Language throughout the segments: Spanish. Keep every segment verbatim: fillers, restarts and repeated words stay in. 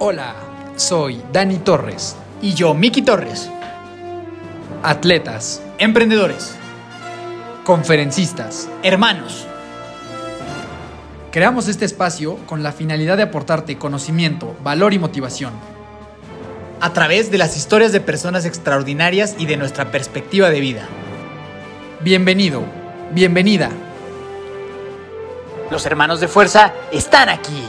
Hola, soy Dani Torres. Y yo, Miki Torres. Atletas, emprendedores, conferencistas, hermanos. Creamos este espacio con la finalidad de aportarte conocimiento, valor y motivación. A través de las historias de personas extraordinarias y de nuestra perspectiva de vida. Bienvenido, bienvenida. Los hermanos de fuerza están aquí.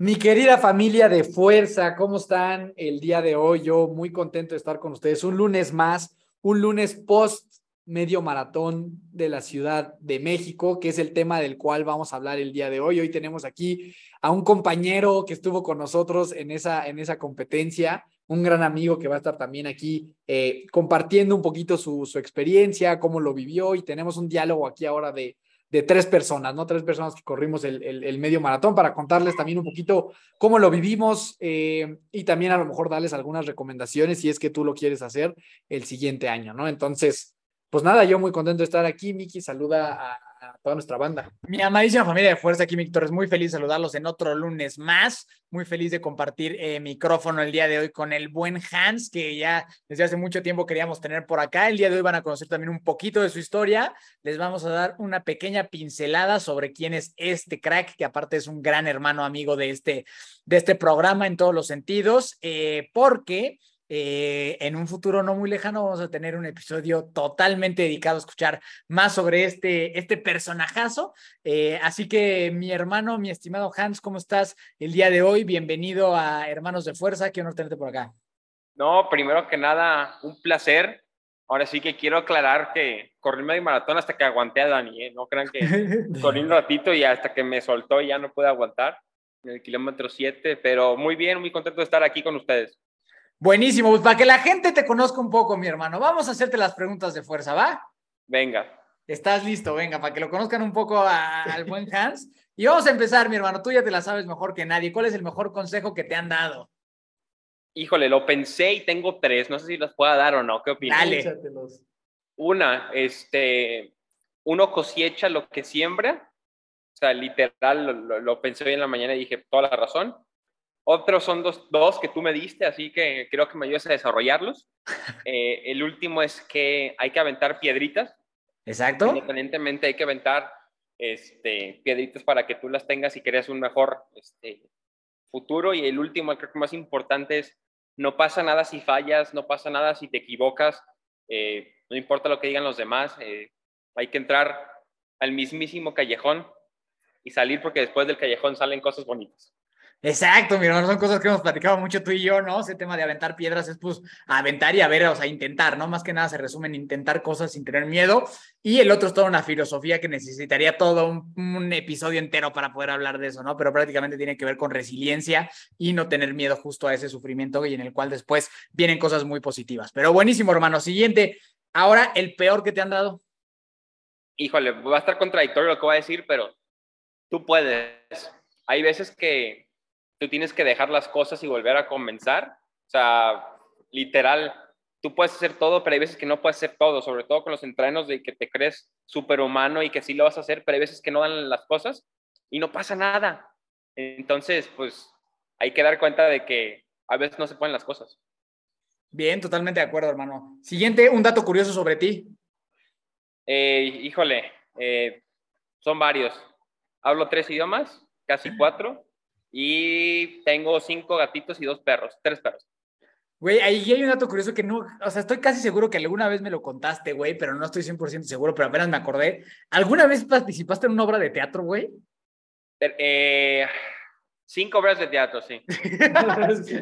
Mi querida familia de fuerza, ¿cómo están el día de hoy? Yo muy contento de estar con ustedes. Un lunes más, un lunes post medio maratón de la Ciudad de México, que es el tema del cual vamos a hablar el día de hoy. Hoy tenemos aquí a un compañero que estuvo con nosotros en esa, en esa competencia, un gran amigo que va a estar también aquí eh, compartiendo un poquito su, su experiencia, cómo lo vivió, y tenemos un diálogo aquí ahora de... de tres personas, ¿no? Tres personas que corrimos el, el, el medio maratón para contarles también un poquito cómo lo vivimos eh, y también a lo mejor darles algunas recomendaciones si es que tú lo quieres hacer el siguiente año, ¿no? Entonces, pues nada, yo muy contento de estar aquí. Miki, saluda a, a toda nuestra banda. Mi amadísima familia de fuerza, aquí Miki Torres, muy feliz de saludarlos en otro lunes más, muy feliz de compartir eh, micrófono el día de hoy con el buen Hans, que ya desde hace mucho tiempo queríamos tener por acá. El día de hoy van a conocer también un poquito de su historia, les vamos a dar una pequeña pincelada sobre quién es este crack, que aparte es un gran hermano amigo de este, de este programa en todos los sentidos, eh, porque... Eh, en un futuro no muy lejano vamos a tener un episodio totalmente dedicado a escuchar más sobre este, este personajazo, eh, así que mi hermano, mi estimado Hans, ¿cómo estás el día de hoy? Bienvenido a Hermanos de Fuerza, qué honor tenerte por acá. No, primero que nada, un placer. Ahora sí que quiero aclarar que corrí medio maratón hasta que aguanté a Dani, ¿eh? No crean que corrí un ratito y hasta que me soltó y ya no pude aguantar en el kilómetro siete, pero muy bien, muy contento de estar aquí con ustedes. Buenísimo, pues para que la gente te conozca un poco, mi hermano, vamos a hacerte las preguntas de fuerza, ¿va? Venga. ¿Estás listo? Venga, para que lo conozcan un poco a, al buen Hans. Y vamos a empezar, mi hermano, tú ya te la sabes mejor que nadie. ¿Cuál es el mejor consejo que te han dado? Híjole, lo pensé y tengo tres, no sé si los pueda dar o no, ¿qué opinas? Dale. Échatelos. Una, este, uno cosecha lo que siembra, o sea, literal, lo, lo, lo pensé hoy en la mañana y dije, toda la razón. Otros son dos, dos que tú me diste, así que creo que me ayudas a desarrollarlos. Eh, el último es que hay que aventar piedritas. Exacto. Independientemente hay que aventar este, piedritas para que tú las tengas y creas un mejor este, futuro. Y el último, creo que más importante es, no pasa nada si fallas, no pasa nada si te equivocas, eh, no importa lo que digan los demás, eh, hay que entrar al mismísimo callejón y salir porque después del callejón salen cosas bonitas. Exacto, mi hermano, son cosas que hemos platicado mucho tú y yo, ¿no? Ese tema de aventar piedras es pues aventar y a ver, o sea, intentar, ¿no? Más que nada se resume en intentar cosas sin tener miedo, y el otro es toda una filosofía que necesitaría todo un, un episodio entero para poder hablar de eso, ¿no? Pero prácticamente tiene que ver con resiliencia y no tener miedo justo a ese sufrimiento y en el cual después vienen cosas muy positivas. Pero buenísimo, hermano. Siguiente, ahora el peor que te han dado. Híjole, va a estar contradictorio lo que voy a decir, pero tú puedes. Hay veces que tú tienes que dejar las cosas y volver a comenzar. O sea, literal, tú puedes hacer todo, pero hay veces que no puedes hacer todo, sobre todo con los entrenos de que te crees superhumano y que sí lo vas a hacer, pero hay veces que no dan las cosas y no pasa nada. Entonces, pues, hay que dar cuenta de que a veces no se ponen las cosas. Bien, totalmente de acuerdo, hermano. Siguiente, un dato curioso sobre ti. Eh, híjole, eh, son varios. Hablo tres idiomas, casi cuatro. Y tengo cinco gatitos y dos perros, tres perros. Güey, ahí hay un dato curioso que no, o sea, estoy casi seguro que alguna vez me lo contaste, güey, pero no estoy cien por ciento seguro, pero apenas me acordé. ¿Alguna vez participaste en una obra de teatro, güey? Eh, cinco obras de teatro, sí.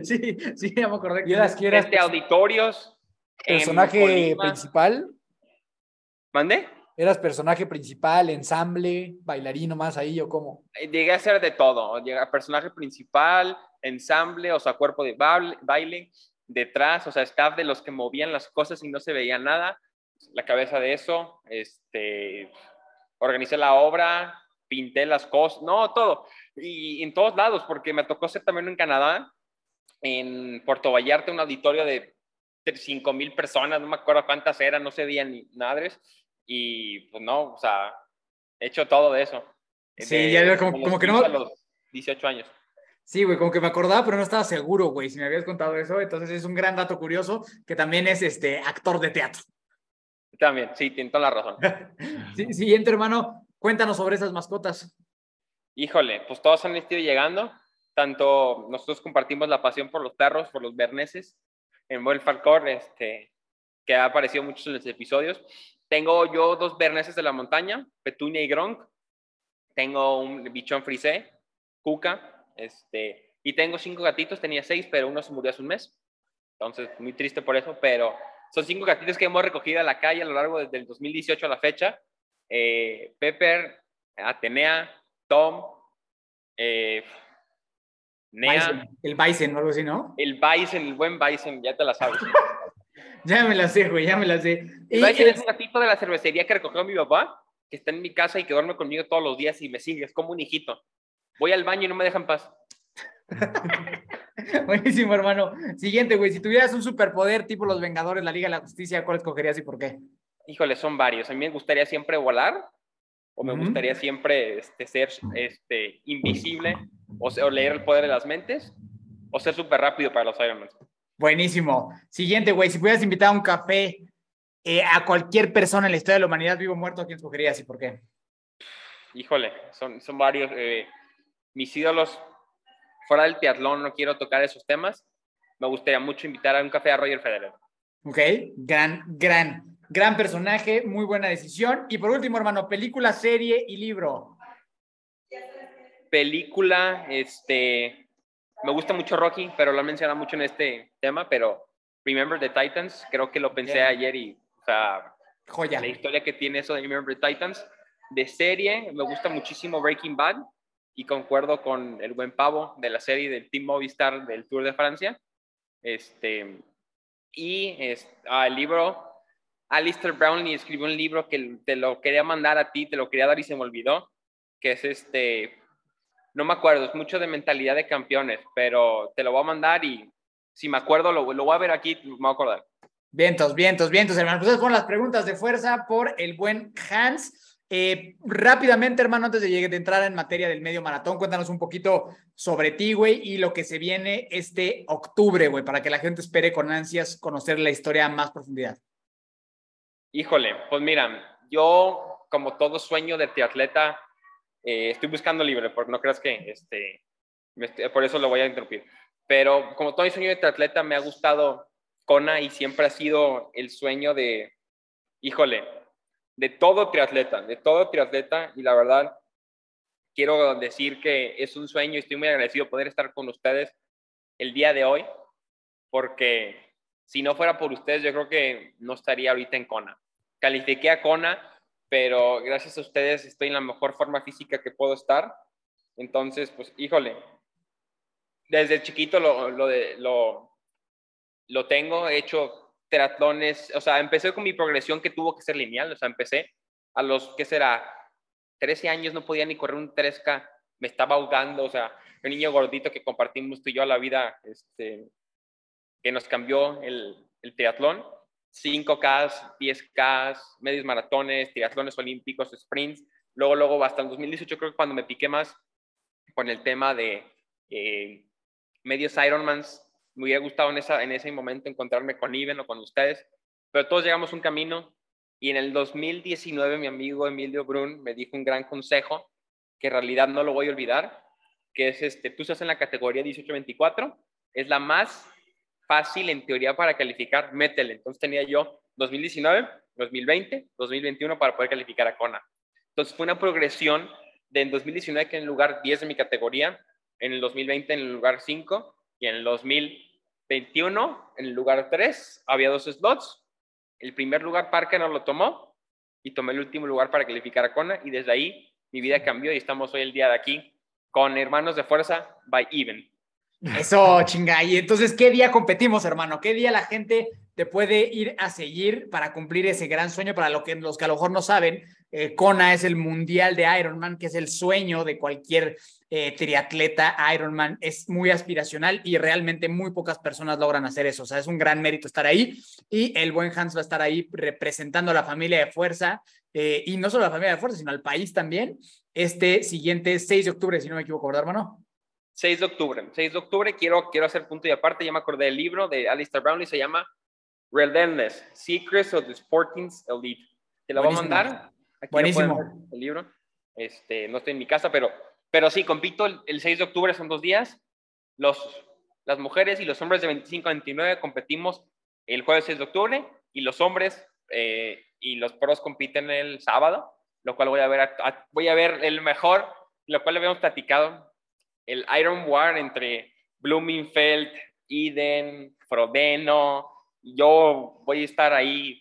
sí, sí, ya me acordé. ¿Yo las quiero? Este, auditorios. ¿Personaje principal? ¿Mandé? ¿Eras personaje principal, ensamble, bailarín nomás ahí o cómo? Llegué a ser de todo. Llegué a personaje principal, ensamble, o sea, cuerpo de baile, detrás, o sea, staff de los que movían las cosas y no se veía nada. La cabeza de eso, este, organicé la obra, pinté las cosas, no, todo. Y en todos lados, porque me tocó ser también en Canadá, en Puerto Vallarta, un auditorio de cinco mil personas, no me acuerdo cuántas eran, no se veían ni madres, y pues no, o sea, he hecho todo de eso. Sí, de, ya era como, como que no... A los dieciocho años. Sí, güey, como que me acordaba, pero no estaba seguro, güey, si me habías contado eso. Entonces es un gran dato curioso, que también es este, actor de teatro. También, sí, tiene toda la razón. Sí, siguiente, hermano, cuéntanos sobre esas mascotas. Híjole, pues todos han estado llegando. Tanto nosotros compartimos la pasión por los perros, por los berneses, en Buen Falcor, este, que ha aparecido muchos en los episodios. Tengo yo dos berneses de la montaña, Petunia y Gronk. Tengo un bichón frisé, Cuca, este, y tengo cinco gatitos, tenía seis, pero uno se murió hace un mes. Entonces, muy triste por eso, pero son cinco gatitos que hemos recogido a la calle a lo largo desde el dos mil dieciocho a la fecha. Eh, Pepper, Atenea, Tom, eh, Nea. Bison. El Bison o algo así, ¿no? El Bison, el buen Bison, ya te la sabes. Ya me la sé, güey, ya me la sé. El Bison es un gatito de la cervecería que recogió mi papá, que está en mi casa y que duerme conmigo todos los días y me sigue, es como un hijito. Voy al baño y no me dejan paz. Buenísimo, hermano. Siguiente, güey, si tuvieras un superpoder tipo Los Vengadores, la Liga de la Justicia, ¿cuál escogerías y por qué? Híjole, son varios. A mí me gustaría siempre volar, o me uh-huh. gustaría siempre este, ser este, invisible, o, o leer el poder de las mentes, o ser súper rápido para los Ironman. Buenísimo. Siguiente, güey, si pudieras invitar a un café eh, a cualquier persona en la historia de la humanidad, vivo o muerto, ¿a quién escogerías y por qué? Híjole, son, son varios. Eh, mis ídolos... Fuera del triatlón, no quiero tocar esos temas. Me gustaría mucho invitar a un café a Roger Federer. Ok, gran, gran, gran personaje, muy buena decisión. Y por último, hermano, película, serie y libro. Película, este... Me gusta mucho Rocky, pero lo he mencionado mucho en este tema, pero Remember the Titans, creo que lo pensé yeah. ayer y, o sea... Joya. La historia que tiene eso de Remember the Titans. De serie, me gusta muchísimo Breaking Bad. Y concuerdo con el buen Pavo de la serie del Team Movistar del Tour de Francia. Este, y este, ah, el libro, Alistair Brownlee escribió un libro que te lo quería mandar a ti, te lo quería dar y se me olvidó, que es este, no me acuerdo, es mucho de mentalidad de campeones, pero te lo voy a mandar y si me acuerdo, lo, lo voy a ver aquí, me voy a acordar. Vientos, vientos, vientos, hermano. Pues esas fueron las preguntas de fuerza por el buen Hans. Eh, rápidamente, hermano, antes de, llegar, de entrar en materia del medio maratón, cuéntanos un poquito sobre ti, güey, y lo que se viene este octubre, güey, para que la gente espere con ansias conocer la historia a más profundidad. Híjole, pues mira, yo, como todo sueño de triatleta, eh, estoy buscando libre, porque no creas que este, me estoy, por eso lo voy a interrumpir, pero como todo sueño de triatleta me ha gustado Kona y siempre ha sido el sueño de, híjole, de todo triatleta, de todo triatleta, y la verdad, quiero decir que es un sueño y estoy muy agradecido poder estar con ustedes el día de hoy, porque si no fuera por ustedes, yo creo que no estaría ahorita en Kona. Califiqué a Kona, pero gracias a ustedes estoy en la mejor forma física que puedo estar. Entonces, pues, híjole, desde chiquito lo, lo, de, lo, lo tengo, he hecho... triatlones, o sea, empecé con mi progresión que tuvo que ser lineal, o sea, empecé a los, ¿qué será? trece años, no podía ni correr un tres K, me estaba ahogando, o sea, un niño gordito que compartimos tú y yo la vida, este, que nos cambió el, el triatlón, cinco K, diez K, medios maratones, triatlones olímpicos, sprints, luego, luego, hasta el dos mil dieciocho creo que cuando me piqué más con el tema de eh, medios Ironmans. Me hubiera gustado en, esa, en ese momento encontrarme con Iben o con ustedes, pero todos llegamos a un camino y en el dos mil diecinueve mi amigo Emilio Brun me dijo un gran consejo que en realidad no lo voy a olvidar, que es este, tú estás en la categoría dieciocho veinticuatro, es la más fácil en teoría para calificar, métele. Entonces tenía yo dos mil diecinueve, dos mil veinte, dos mil veintiuno para poder calificar a Kona. Entonces fue una progresión de en dos mil diecinueve que en el lugar diez de mi categoría, en el dos mil veinte en el lugar cinco y en el dos mil veintiuno, en el lugar tres, había dos slots. El primer lugar Parker no lo tomó y tomé el último lugar para calificar a Kona y desde ahí mi vida cambió y estamos hoy el día de aquí con Hermanos de Fuerza by Even. Eso, chinga. Y entonces, ¿qué día competimos, hermano? ¿Qué día la gente te puede ir a seguir para cumplir ese gran sueño? Para lo que los que a lo mejor no saben, Eh, Kona es el mundial de Ironman, que es el sueño de cualquier eh, triatleta Ironman. Es muy aspiracional y realmente muy pocas personas logran hacer eso. O sea, es un gran mérito estar ahí, y el buen Hans va a estar ahí representando a la familia de fuerza, eh, y no solo a la familia de fuerza, sino al país también, este siguiente seis de octubre, si no me equivoco, ¿verdad, hermano? seis de octubre, seis de octubre, quiero, quiero hacer punto y aparte, ya me acordé del libro de Alistair Brownlee, se llama Relentless Secrets of the Sporting Elite. Te la voy a mandar. Aquí buenísimo. Ver el libro. Este, no estoy en mi casa, pero, pero sí, compito el, el seis de octubre, son dos días. Los, las mujeres y los hombres de veinticinco a veintinueve competimos el jueves seis de octubre, y los hombres eh, y los pros compiten el sábado, lo cual voy a ver, a, a, voy a ver el mejor, lo cual habíamos platicado, el Iron War entre Blumenfeld, Eden, Frodeno. Yo voy a estar ahí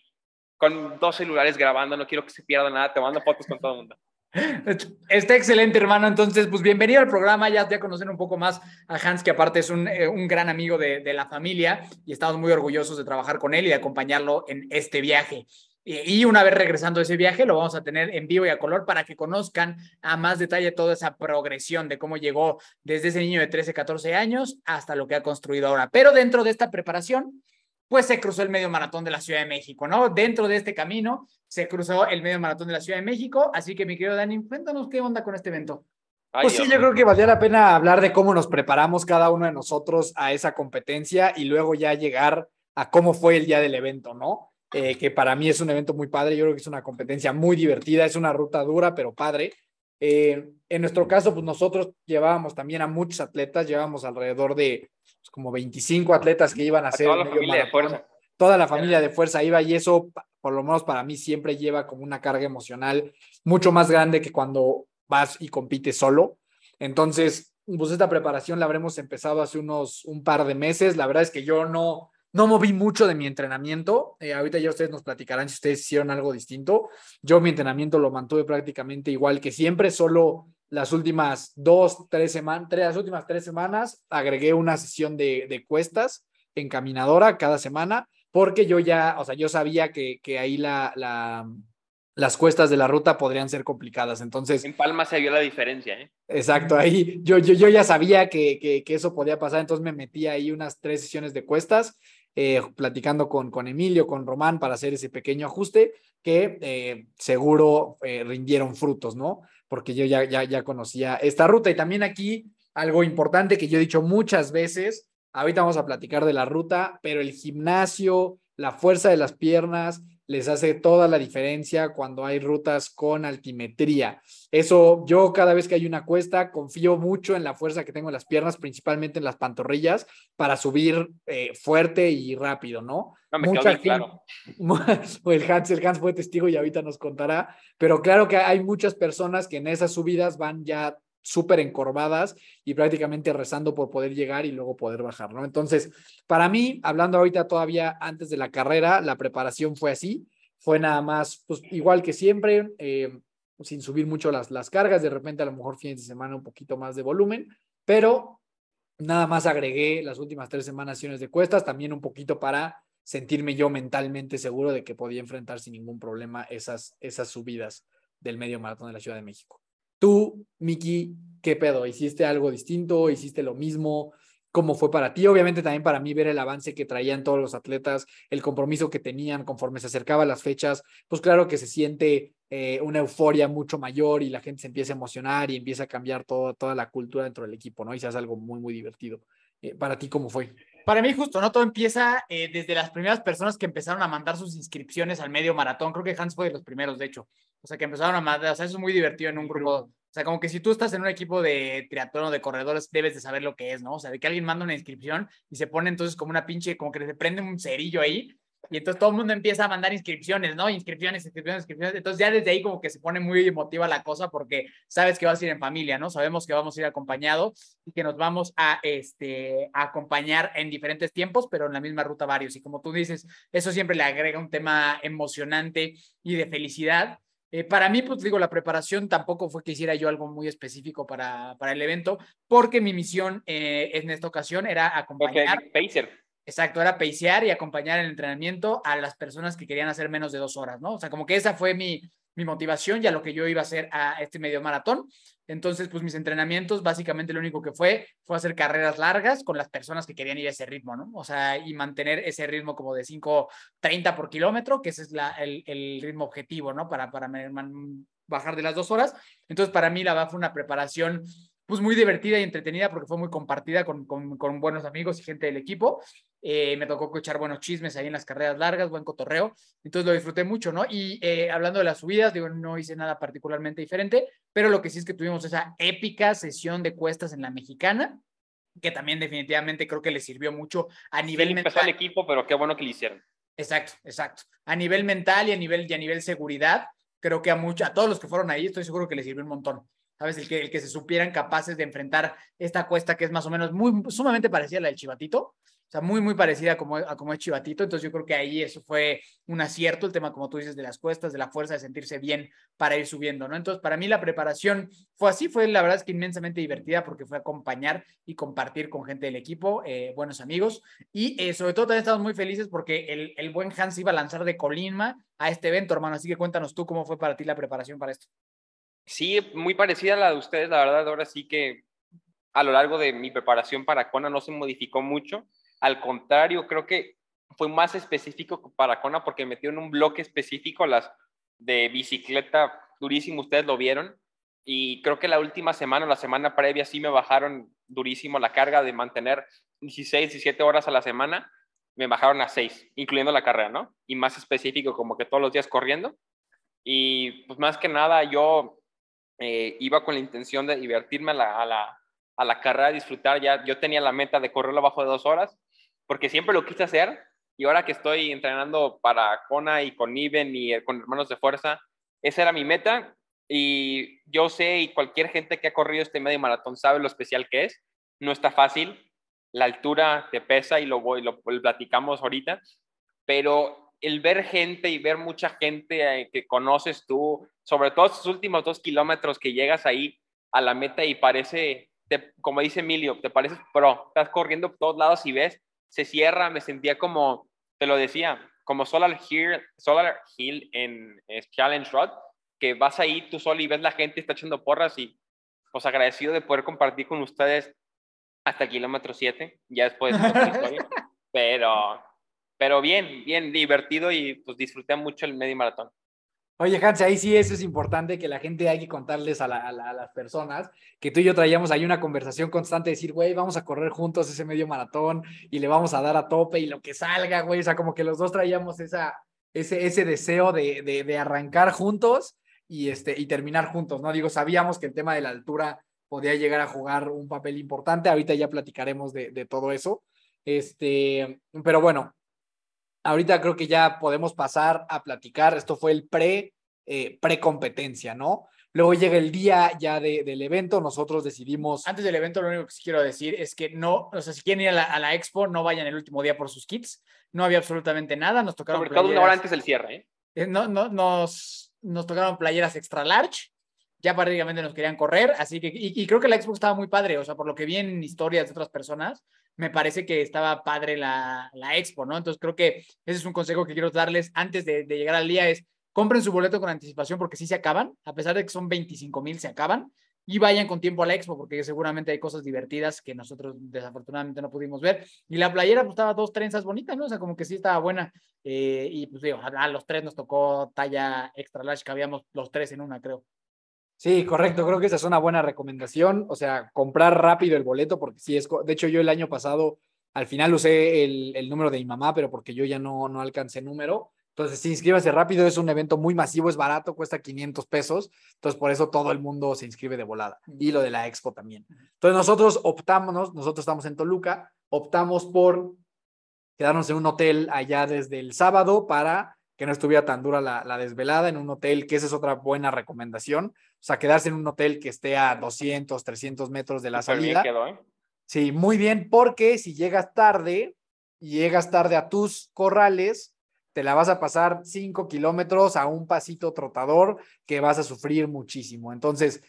con dos celulares grabando, no quiero que se pierda nada, te mando fotos con todo el mundo. Está excelente, hermano. Entonces, pues bienvenido al programa, ya te conocen un poco más a Hans, que aparte es un, eh, un gran amigo de, de la familia, y estamos muy orgullosos de trabajar con él y de acompañarlo en este viaje. Y una vez regresando de ese viaje, lo vamos a tener en vivo y a color para que conozcan a más detalle toda esa progresión de cómo llegó desde ese niño de trece, catorce años hasta lo que ha construido ahora. Pero dentro de esta preparación, pues se cruzó el medio maratón de la Ciudad de México, ¿no? Dentro de este camino se cruzó el medio maratón de la Ciudad de México. Así que, mi querido Dani, cuéntanos qué onda con este evento. Ay, pues sí, Dios. Yo creo que valía la pena hablar de cómo nos preparamos cada uno de nosotros a esa competencia y luego ya llegar a cómo fue el día del evento, ¿no? Eh, que para mí es un evento muy padre. Yo creo que es una competencia muy divertida, es una ruta dura, pero padre. Eh, en nuestro caso, pues nosotros llevábamos también a muchos atletas, llevábamos alrededor de pues, como veinticinco atletas que iban a hacer toda la familia de fuerza. Toda la familia de fuerza iba, y eso, por lo menos para mí, siempre lleva como una carga emocional mucho más grande que cuando vas y compites solo. Entonces, pues esta preparación la habremos empezado hace unos un par de meses. La verdad es que yo no, no moví mucho de mi entrenamiento. Eh, ahorita ya ustedes nos platicarán si ustedes hicieron algo distinto. Yo mi entrenamiento lo mantuve prácticamente igual que siempre, solo las últimas dos, tres semanas, tres, las últimas tres semanas agregué una sesión de, de cuestas en caminadora cada semana, porque yo ya, o sea, yo sabía que, que ahí la, la, las cuestas de la ruta podrían ser complicadas. Entonces, en Palmas se vio la diferencia, ¿eh? Exacto, ahí yo, yo, yo ya sabía que, que, que eso podía pasar, entonces me metí ahí unas tres sesiones de cuestas. Eh, platicando con, con Emilio, con Román, para hacer ese pequeño ajuste que eh, seguro eh, rindieron frutos, ¿no? Porque yo ya, ya, ya conocía esta ruta. Y también aquí algo importante que yo he dicho muchas veces, ahorita vamos a platicar de la ruta, pero el gimnasio, la fuerza de las piernas, les hace toda la diferencia cuando hay rutas con altimetría. Eso, yo cada vez que hay una cuesta, confío mucho en la fuerza que tengo en las piernas, principalmente en las pantorrillas, para subir eh, fuerte y rápido, ¿no? No me mucha quedó bien claro. el, Hans, el Hans fue testigo y ahorita nos contará, pero claro que hay muchas personas que en esas subidas van ya súper encorvadas y prácticamente rezando por poder llegar y luego poder bajar, ¿no? Entonces, para mí, hablando ahorita todavía antes de la carrera, la preparación fue así, fue nada más, pues igual que siempre, eh, sin subir mucho las, las cargas, de repente a lo mejor fines de semana un poquito más de volumen, pero nada más agregué las últimas tres semanas sesiones de cuestas, también un poquito para sentirme yo mentalmente seguro de que podía enfrentar sin ningún problema esas, esas subidas del medio maratón de la Ciudad de México. Tú, Miki, ¿qué pedo? ¿Hiciste algo distinto? ¿Hiciste lo mismo? ¿Cómo fue para ti? Obviamente también para mí ver el avance que traían todos los atletas, el compromiso que tenían conforme se acercaban las fechas, pues claro que se siente eh, una euforia mucho mayor y la gente se empieza a emocionar y empieza a cambiar todo, toda la cultura dentro del equipo, ¿no? Y se hace algo muy, muy divertido. Eh, ¿Para ti cómo fue? Para mí justo, ¿no? Todo empieza eh, desde las primeras personas que empezaron a mandar sus inscripciones al medio maratón. Creo que Hans fue de los primeros, de hecho. O sea, que empezaron a mandar, o sea, eso es muy divertido en un grupo. O sea, como que si tú estás en un equipo de triatlón o de corredores, debes de saber lo que es, ¿no? O sea, de que alguien manda una inscripción y se pone entonces como una pinche, como que se prende un cerillo ahí y entonces todo el mundo empieza a mandar inscripciones, ¿no? Inscripciones, inscripciones, inscripciones. Entonces ya desde ahí como que se pone muy emotiva la cosa porque sabes que vas a ir en familia, ¿no? Sabemos que vamos a ir acompañados y que nos vamos a, este, a acompañar en diferentes tiempos, pero en la misma ruta varios. Y como tú dices, eso siempre le agrega un tema emocionante y de felicidad. Eh, para mí, pues digo, la preparación tampoco fue que hiciera yo algo muy específico para, para el evento, porque mi misión eh, en esta ocasión era acompañar. Okay, pacer. Exacto, era pacear y acompañar el entrenamiento a las personas que querían hacer menos de dos horas, ¿no? O sea, como que esa fue mi, mi motivación y a lo que yo iba a hacer a este medio maratón. Entonces, pues mis entrenamientos, básicamente lo único que fue, fue hacer carreras largas con las personas que querían ir a ese ritmo, ¿no? O sea, y mantener ese ritmo como de cinco treinta por kilómetro, que ese es la, el, el ritmo objetivo, ¿no? Para, para man, bajar de las dos horas. Entonces, para mí la verdad fue una preparación pues muy divertida y entretenida porque fue muy compartida con, con, con buenos amigos y gente del equipo. Eh, me tocó escuchar buenos chismes ahí en las carreras largas, buen cotorreo. Entonces lo disfruté mucho, ¿no? Y eh, hablando de las subidas, digo, no hice nada particularmente diferente, pero lo que sí es que tuvimos esa épica sesión de cuestas en la Mexicana, que también definitivamente creo que le sirvió mucho a nivel sí, mental. Empezó el equipo, pero qué bueno que lo hicieron. Exacto, exacto. A nivel mental y a nivel, y a nivel seguridad, creo que a, mucho, a todos los que fueron ahí estoy seguro que les sirvió un montón. ¿Sabes? El que, el que se supieran capaces de enfrentar esta cuesta que es más o menos muy, sumamente parecida a la del Chivatito, o sea, muy, muy parecida a como, a como es Chivatito. Entonces yo creo que ahí eso fue un acierto, el tema, como tú dices, de las cuestas, de la fuerza, de sentirse bien para ir subiendo, ¿no? Entonces para mí la preparación fue así, fue la verdad es que inmensamente divertida porque fue acompañar y compartir con gente del equipo, eh, buenos amigos, y eh, sobre todo también estamos muy felices porque el, el buen Hans iba a lanzar de Colima a este evento, hermano, así que cuéntanos tú cómo fue para ti la preparación para esto. Sí, muy parecida a la de ustedes, la verdad. Ahora sí que a lo largo de mi preparación para Kona no se modificó mucho. Al contrario, creo que fue más específico para Kona porque metieron un bloque específico las de bicicleta durísimo, ustedes lo vieron. Y creo que la última semana o la semana previa sí me bajaron durísimo la carga de mantener dieciséis, diecisiete horas a la semana. Me bajaron a seis, incluyendo la carrera, ¿no? Y más específico, como que todos los días corriendo. Y pues más que nada yo... Eh, iba con la intención de divertirme a la, a la, a la carrera, disfrutar. Ya yo tenía la meta de correrlo abajo de dos horas porque siempre lo quise hacer, y ahora que estoy entrenando para Kona y con Iben y con Hermanos de Fuerza, esa era mi meta. Y yo sé, y cualquier gente que ha corrido este medio maratón sabe lo especial que es. No está fácil, la altura te pesa y lo, voy, lo, lo platicamos ahorita, pero el ver gente y ver mucha gente que conoces tú, sobre todo esos últimos dos kilómetros que llegas ahí a la meta y parece, te, como dice Emilio, te pareces pro, estás corriendo por todos lados y ves, se cierra. Me sentía como, te lo decía, como Solar Hill, Solar Hill en Challenge Road, que vas ahí tú solo y ves la gente está echando porras, y pues agradecido de poder compartir con ustedes hasta el kilómetro siete, ya después de otra historia, pero... Pero bien, bien divertido, y pues disfruté mucho el medio maratón. Oye, Hans, ahí sí eso es importante, que la gente, hay que contarles a, la, a, la, a las personas que tú y yo traíamos ahí una conversación constante, de decir, güey, vamos a correr juntos ese medio maratón y le vamos a dar a tope y lo que salga, güey. O sea, como que los dos traíamos esa, ese, ese deseo de, de, de arrancar juntos y, este, y terminar juntos, ¿no? Digo, sabíamos que el tema de la altura podía llegar a jugar un papel importante. Ahorita ya platicaremos de, de todo eso. Este, pero bueno, ahorita creo que ya podemos pasar a platicar. Esto fue el pre, eh, pre-competencia, ¿no? Luego llega el día ya de, del evento. Nosotros decidimos... Antes del evento, lo único que sí quiero decir es que no... O sea, si quieren ir a la, a la expo, no vayan el último día por sus kits. No había absolutamente nada. Nos tocaron playeras... Sobre todo una hora antes del cierre, ¿eh? No, no, nos, nos tocaron playeras extra large. Ya prácticamente nos querían correr, así que, y, y creo que la expo estaba muy padre, o sea, por lo que vi en historias de otras personas, me parece que estaba padre la, la expo, ¿no? Entonces creo que ese es un consejo que quiero darles antes de, de llegar al día, es compren su boleto con anticipación porque sí se acaban, a pesar de que son veinticinco mil, se acaban, y vayan con tiempo a la expo porque seguramente hay cosas divertidas que nosotros desafortunadamente no pudimos ver, y la playera pues estaba dos trenzas bonitas, ¿no? O sea, como que sí estaba buena, eh, y pues digo, a los tres nos tocó talla extra large, que habíamos los tres en una, creo. Sí, correcto, creo que esa es una buena recomendación, o sea, comprar rápido el boleto, porque sí es, de hecho yo el año pasado al final usé el, el número de mi mamá, pero porque yo ya no, no alcancé número, entonces sí, inscríbase rápido, es un evento muy masivo, es barato, cuesta quinientos pesos, entonces por eso todo el mundo se inscribe de volada, y lo de la expo también. Entonces nosotros optamos, nosotros estamos en Toluca, optamos por quedarnos en un hotel allá desde el sábado para... que no estuviera tan dura la, la desvelada, en un hotel, que esa es otra buena recomendación, o sea, quedarse en un hotel que esté a doscientos, trescientos metros de la Super salida. Bien quedó, ¿eh? Sí, muy bien, porque si llegas tarde, llegas tarde a tus corrales, te la vas a pasar cinco kilómetros a un pasito trotador, que vas a sufrir muchísimo. Entonces,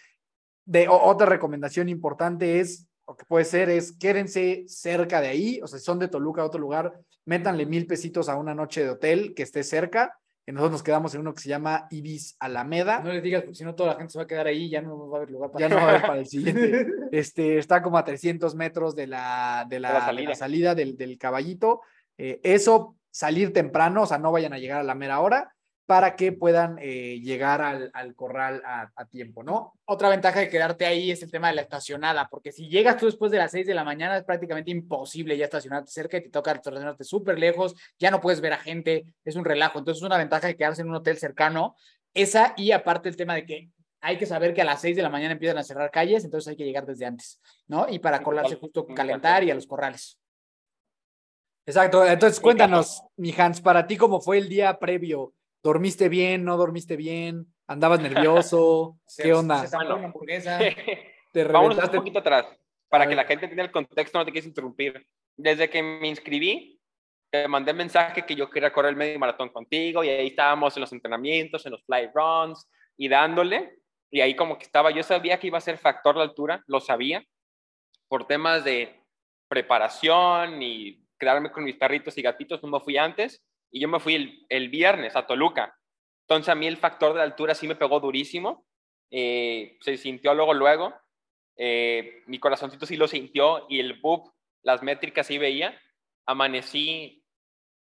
de, o, otra recomendación importante es, o que puede ser, es quédense cerca de ahí, o sea, si son de Toluca a otro lugar, métanle mil pesitos a una noche de hotel que esté cerca, Nosotros nos quedamos en uno que se llama Ibis Alameda. No les digas, porque si no toda la gente se va a quedar ahí y ya no va a haber lugar para... Ya no va a haber para el siguiente. Este, está como a trescientos metros de la, de la, la salida, de la salida del, del Caballito. Eh, eso, salir temprano, o sea, no vayan a llegar a la mera hora para que puedan eh, llegar al, al corral a, a tiempo, ¿no? Otra ventaja de quedarte ahí es el tema de la estacionada, porque si llegas tú después de las seis de la mañana es prácticamente imposible ya estacionarte cerca y te toca estacionarte súper lejos, ya no puedes ver a gente, es un relajo. Entonces es una ventaja de quedarse en un hotel cercano, esa, y aparte el tema de que hay que saber que a las seis de la mañana empiezan a cerrar calles, entonces hay que llegar desde antes, ¿no? Y para colarse justo calentar y a los corrales. Exacto, entonces cuéntanos, mi Hans, para ti ¿cómo fue el día previo? ¿Dormiste bien? ¿No dormiste bien? ¿Andabas nervioso? ¿Qué onda? Se bueno, una hamburguesa. ¿Te vámonos un poquito atrás, para que la gente entienda el contexto, no te quise interrumpir. Desde que me inscribí, te mandé el mensaje que yo quería correr el medio maratón contigo, y ahí estábamos en los entrenamientos, en los fly runs, y dándole, y ahí como que estaba, yo sabía que iba a ser factor la altura, lo sabía, por temas de preparación y quedarme con mis perritos y gatitos, no me fui antes, y yo me fui el, el viernes a Toluca. Entonces a mí el factor de la altura sí me pegó durísimo, eh, se sintió luego, luego, eh, mi corazoncito sí lo sintió, y el B U P, las métricas sí veía, amanecí,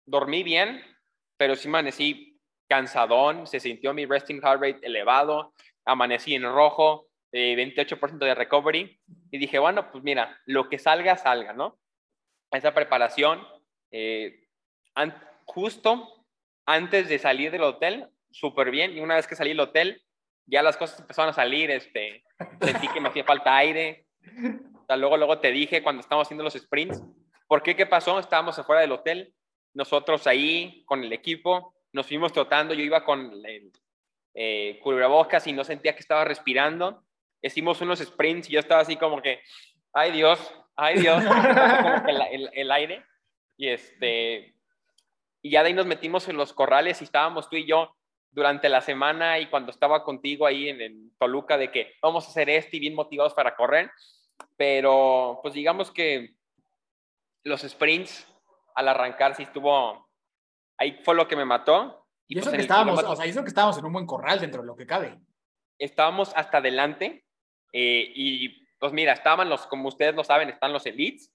dormí bien, pero sí amanecí cansadón, se sintió mi resting heart rate elevado, amanecí en rojo, eh, veintiocho por ciento de recovery, y dije, bueno, pues mira, lo que salga, salga, ¿no? Esa preparación, eh, antes justo antes de salir del hotel, súper bien. Y una vez que salí del hotel, ya las cosas empezaron a salir. Este, sentí que me hacía falta aire. O sea, luego, luego te dije cuando estábamos haciendo los sprints, ¿por qué? ¿Qué pasó? Estábamos afuera del hotel. Nosotros ahí, con el equipo, nos fuimos trotando. Yo iba con el eh, cubrebocas y no sentía que estaba respirando. Hicimos unos sprints y yo estaba así como que, ¡ay, Dios! ¡Ay, Dios! Como que el, el, el aire. Y este... Y ya de ahí nos metimos en los corrales y estábamos tú y yo durante la semana, y cuando estaba contigo ahí en, en Toluca, de que vamos a hacer esto, y bien motivados para correr. Pero pues digamos que los sprints al arrancar sí estuvo, ahí fue lo que me mató. Y, y eso pues, que estábamos, kilómetro, o sea, eso que estábamos en un buen corral dentro de lo que cabe. Estábamos hasta adelante, eh, y pues mira, estaban los, como ustedes lo saben, están los Elites,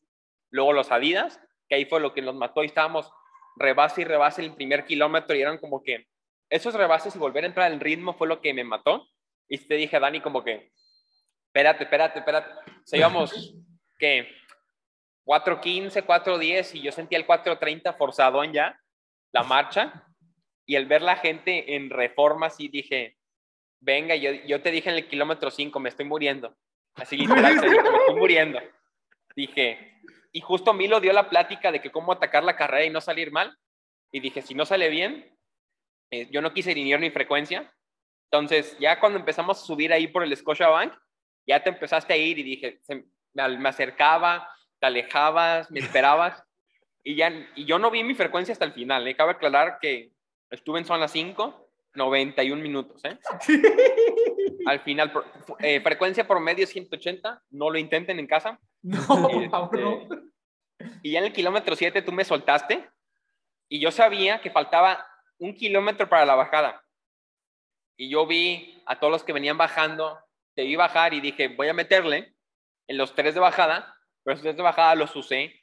luego los Adidas, que ahí fue lo que nos mató, y estábamos rebase y rebase el primer kilómetro, y eran como que esos rebases y volver a entrar al ritmo fue lo que me mató. Y te dije a Dani como que espérate, espérate, espérate. O sea, íbamos que cuatro quince, cuatro diez, y yo sentía el cuatro treinta forzadón ya, la marcha, y al ver la gente en Reforma sí dije, venga, yo, yo te dije en el kilómetro cinco, me estoy muriendo. Así literal, se dijo, me estoy muriendo. Dije... Y justo a mí lo dio la plática de que cómo atacar la carrera y no salir mal. Y dije, si no sale bien, eh, yo no quise alinear mi frecuencia. Entonces, ya cuando empezamos a subir ahí por el Scotiabank, ya te empezaste a ir, y dije, se, me, me acercaba, te alejabas, me esperabas. Y, ya, y yo no vi mi frecuencia hasta el final. Eh. Cabe aclarar que estuve en zona cinco, noventa y un minutos. Eh. Al final, eh, frecuencia promedio ciento ochenta, no lo intenten en casa. No, eh, favor, eh, no. Y ya en el kilómetro siete tú me soltaste, y yo sabía que faltaba un kilómetro para la bajada. Y yo vi a todos los que venían bajando, te vi bajar y dije, voy a meterle en los tres de bajada, pero los tres de bajada los usé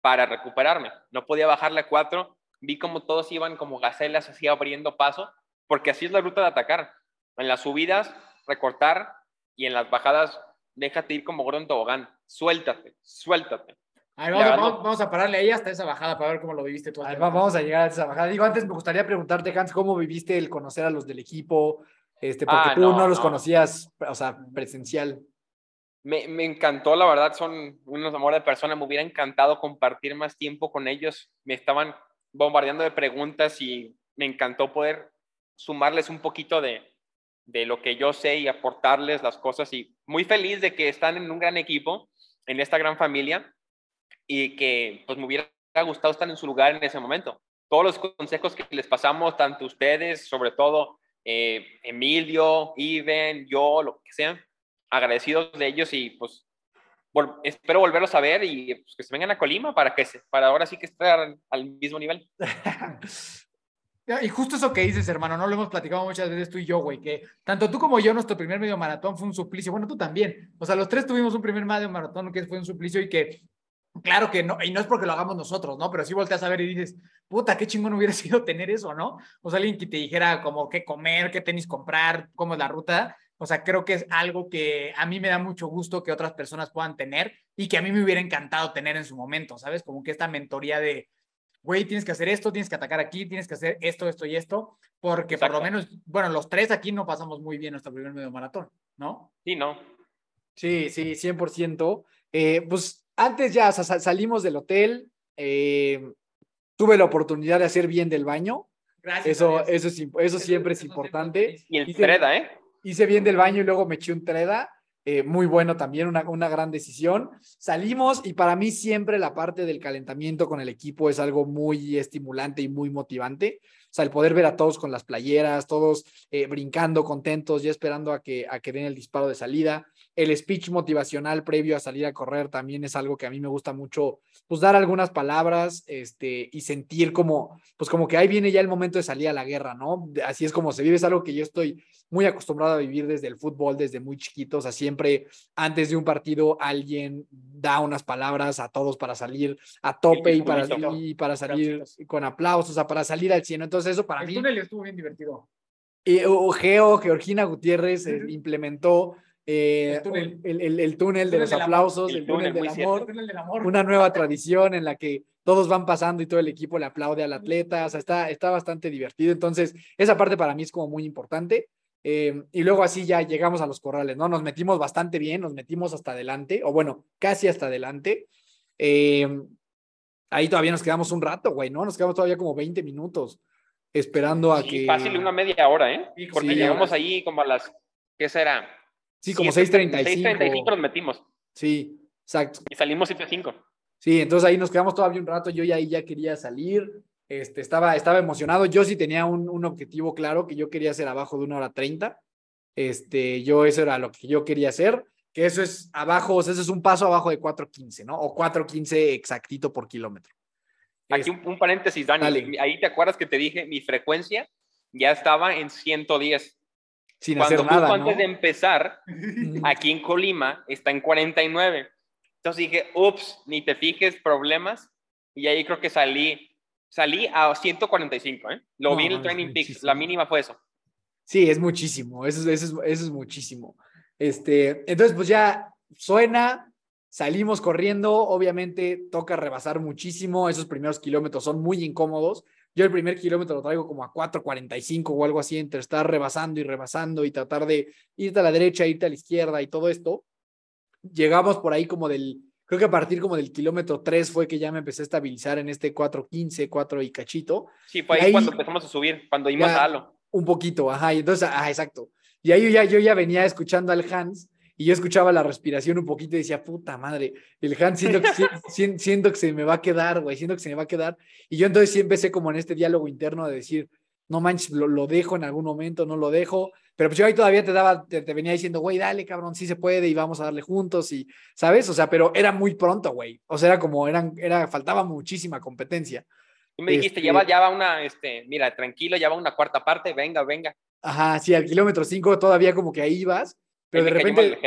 para recuperarme. No podía bajarle a cuatro, vi como todos iban como gacelas así abriendo paso, porque así es la ruta de atacar. En las subidas, recortar, y en las bajadas, déjate ir como gordo en tobogán. Suéltate, suéltate. Ay, vamos, vamos, vamos a pararle ahí hasta esa bajada para ver cómo lo viviste tú. Ay, vamos a llegar a esa bajada. Digo, antes me gustaría preguntarte, Hans, ¿cómo viviste el conocer a los del equipo? Este, porque ah, tú no, no los no. conocías, o sea, presencial. Me, me encantó, la verdad, son unos amores de personas. Me hubiera encantado compartir más tiempo con ellos. Me estaban bombardeando de preguntas y me encantó poder sumarles un poquito de... de lo que yo sé y aportarles las cosas, y muy feliz de que están en un gran equipo, en esta gran familia, y que pues me hubiera gustado estar en su lugar en ese momento. Todos los consejos que les pasamos, tanto ustedes, sobre todo eh, Emilio, Iben, yo, lo que sea, agradecidos de ellos, y pues vol espero volverlos a ver, y pues, que se vengan a Colima para que se, para ahora sí que estén al mismo nivel. Y justo eso que dices, hermano, no lo hemos platicado muchas veces tú y yo, güey, que tanto tú como yo, nuestro primer medio maratón fue un suplicio. Bueno, tú también. O sea, los tres tuvimos un primer medio maratón que fue un suplicio y que, claro que no, y no es porque lo hagamos nosotros, ¿no? Pero sí volteas a ver y dices, puta, qué chingón hubiera sido tener eso, ¿no? O sea, alguien que te dijera como qué comer, qué tenis comprar, cómo es la ruta. O sea, creo que es algo que a mí me da mucho gusto que otras personas puedan tener y que a mí me hubiera encantado tener en su momento, ¿sabes? Como que esta mentoría de, güey, tienes que hacer esto, tienes que atacar aquí, tienes que hacer esto, esto y esto, porque exacto, por lo menos, bueno, los tres aquí no pasamos muy bien nuestro primer medio maratón, ¿no? Sí, no. Sí, sí, cien por ciento. Eh, pues antes ya, o sea, salimos del hotel, eh, tuve la oportunidad de hacer bien del baño. Gracias. Eso, eso, es, eso siempre es importante. Y el treda, ¿eh? Hice bien del baño y luego me eché un treda. Eh, muy bueno también, una, una gran decisión. Salimos y para mí siempre la parte del calentamiento con el equipo es algo muy estimulante y muy motivante. O sea, el poder ver a todos con las playeras, todos eh, brincando, contentos, ya esperando a que, a que den el disparo de salida. El speech motivacional previo a salir a correr también es algo que a mí me gusta mucho, pues dar algunas palabras este, y sentir como, pues como que ahí viene ya el momento de salir a la guerra, ¿no? Así es como se vive, es algo que yo estoy muy acostumbrado a vivir desde el fútbol, desde muy chiquitos, o sea, siempre antes de un partido alguien da unas palabras a todos para salir a tope y para, y para salir con aplausos, o sea, para salir al cielo. Entonces eso para mí... El túnel estuvo bien divertido. Eh, Geo, Georgina Gutiérrez eh, implementó eh, el, túnel. El, el, el túnel de los aplausos, el túnel del amor, una nueva tradición en la que todos van pasando y todo el equipo le aplaude al atleta, o sea, está, está bastante divertido. Entonces esa parte para mí es como muy importante. Eh, y luego así ya llegamos a los corrales, ¿no? Nos metimos bastante bien, nos metimos hasta adelante, o bueno, casi hasta adelante. Eh, ahí todavía nos quedamos un rato, güey, ¿no? Nos quedamos todavía como veinte minutos esperando a sí, que... fácil, una media hora, ¿eh? Porque sí, llegamos ahí como a las... ¿Qué será? Sí, como seis treinta y cinco. seis treinta y cinco nos metimos. Sí, exacto. Y salimos siete cinco. Sí, entonces ahí nos quedamos todavía un rato, yo ya ahí ya quería salir... Este, estaba, estaba emocionado. Yo sí tenía un, un objetivo claro, que yo quería hacer abajo de una hora treinta. Este, yo eso era lo que yo quería hacer, que eso es abajo, o sea, eso es un paso abajo de cuatro quince, ¿no? O cuatro quince exactito por kilómetro. Aquí un, un paréntesis, Dani. Dale. Ahí te acuerdas que te dije, mi frecuencia ya estaba en ciento diez. Sin Cuando hacer nada, ¿no? Antes de empezar, aquí en Colima está en cuarenta y nueve. Entonces dije, ups, ni te fijes, problemas. Y ahí creo que salí... Salí a ciento cuarenta y cinco, ¿eh? Lo no, vi en el Training Peaks, la mínima fue eso. Sí, es muchísimo, eso, eso, eso es muchísimo. Este, entonces, pues ya suena, salimos corriendo, obviamente toca rebasar muchísimo, esos primeros kilómetros son muy incómodos. Yo el primer kilómetro lo traigo como a cuatro cuarenta y cinco o algo así, entre estar rebasando y rebasando y tratar de irte a la derecha, irte a la izquierda y todo esto. Llegamos por ahí como del... Creo que a partir como del kilómetro tres fue que ya me empecé a estabilizar en este cuatro quince, cuatro y cachito. Sí, fue ahí, ahí cuando empezamos a subir, cuando íbamos a halo. Un poquito, ajá, y entonces, ajá, exacto. Y ahí yo ya, yo ya venía escuchando al Hans y yo escuchaba la respiración un poquito y decía, puta madre, el Hans siento que, si, siento que se me va a quedar, güey, siento que se me va a quedar. Y yo entonces sí empecé como en este diálogo interno de decir, no manches, lo, lo dejo en algún momento, no lo dejo. Pero pues yo ahí todavía te daba, te, te venía diciendo, güey, dale, cabrón, sí se puede y vamos a darle juntos y, ¿sabes? O sea, pero era muy pronto, güey. O sea, era como, eran, era, faltaba muchísima competencia. Y me dijiste, este, ya, va, ya va una, este, mira, tranquilo, ya va una cuarta parte, venga, venga. Ajá, sí, al kilómetro cinco todavía como que ahí ibas, pero de repente,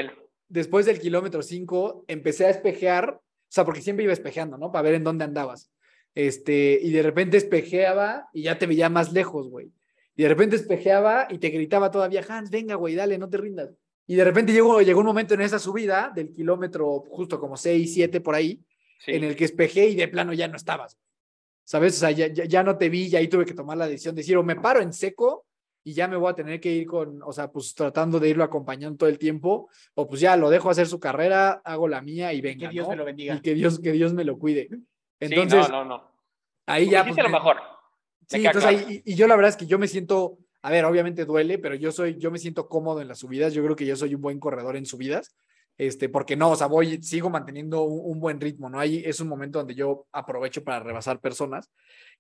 después del kilómetro cinco, empecé a espejear, o sea, porque siempre iba espejeando, ¿no? Para ver en dónde andabas. Este, y de repente espejeaba y ya te veía más lejos, güey. Y de repente espejeaba y te gritaba todavía, Hans, venga, güey, dale, no te rindas. Y de repente llegó, llegó un momento en esa subida del kilómetro justo como seis, siete por ahí, sí, en el que espejé y de plano ya no estabas. ¿Sabes? O sea, ya, ya, ya no te vi, ya ahí tuve que tomar la decisión de decir, o me paro en seco y ya me voy a tener que ir con, o sea, pues tratando de irlo acompañando todo el tiempo, o pues ya lo dejo hacer su carrera, hago la mía y venga, que Dios, ¿no?, me lo bendiga. Y que Dios, que Dios me lo cuide. Entonces, sí, no, no, no. Ahí tú ya... Hiciste pues, lo mejor. Sí, entonces claro. ahí, y yo la verdad es que yo me siento, a ver, obviamente duele, pero yo soy, yo me siento cómodo en las subidas, yo creo que yo soy un buen corredor en subidas, este, porque no, o sea, voy, sigo manteniendo un, un buen ritmo, ¿no? Ahí es un momento donde yo aprovecho para rebasar personas,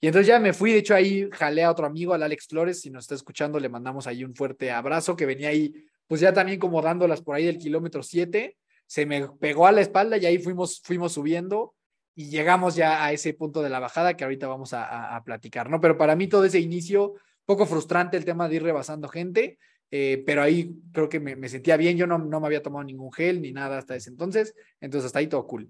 y entonces ya me fui, de hecho ahí jalé a otro amigo, al Alex Flores, si nos está escuchando, le mandamos ahí un fuerte abrazo, que venía ahí, pues ya también como dándolas por ahí del kilómetro siete, se me pegó a la espalda y ahí fuimos, fuimos subiendo. y llegamos ya a ese punto de la bajada que ahorita vamos a, a, a platicar, ¿no? Pero para mí todo ese inicio, poco frustrante el tema de ir rebasando gente, eh, pero ahí creo que me, me sentía bien, yo no, no me había tomado ningún gel ni nada hasta ese entonces, entonces hasta ahí todo cool.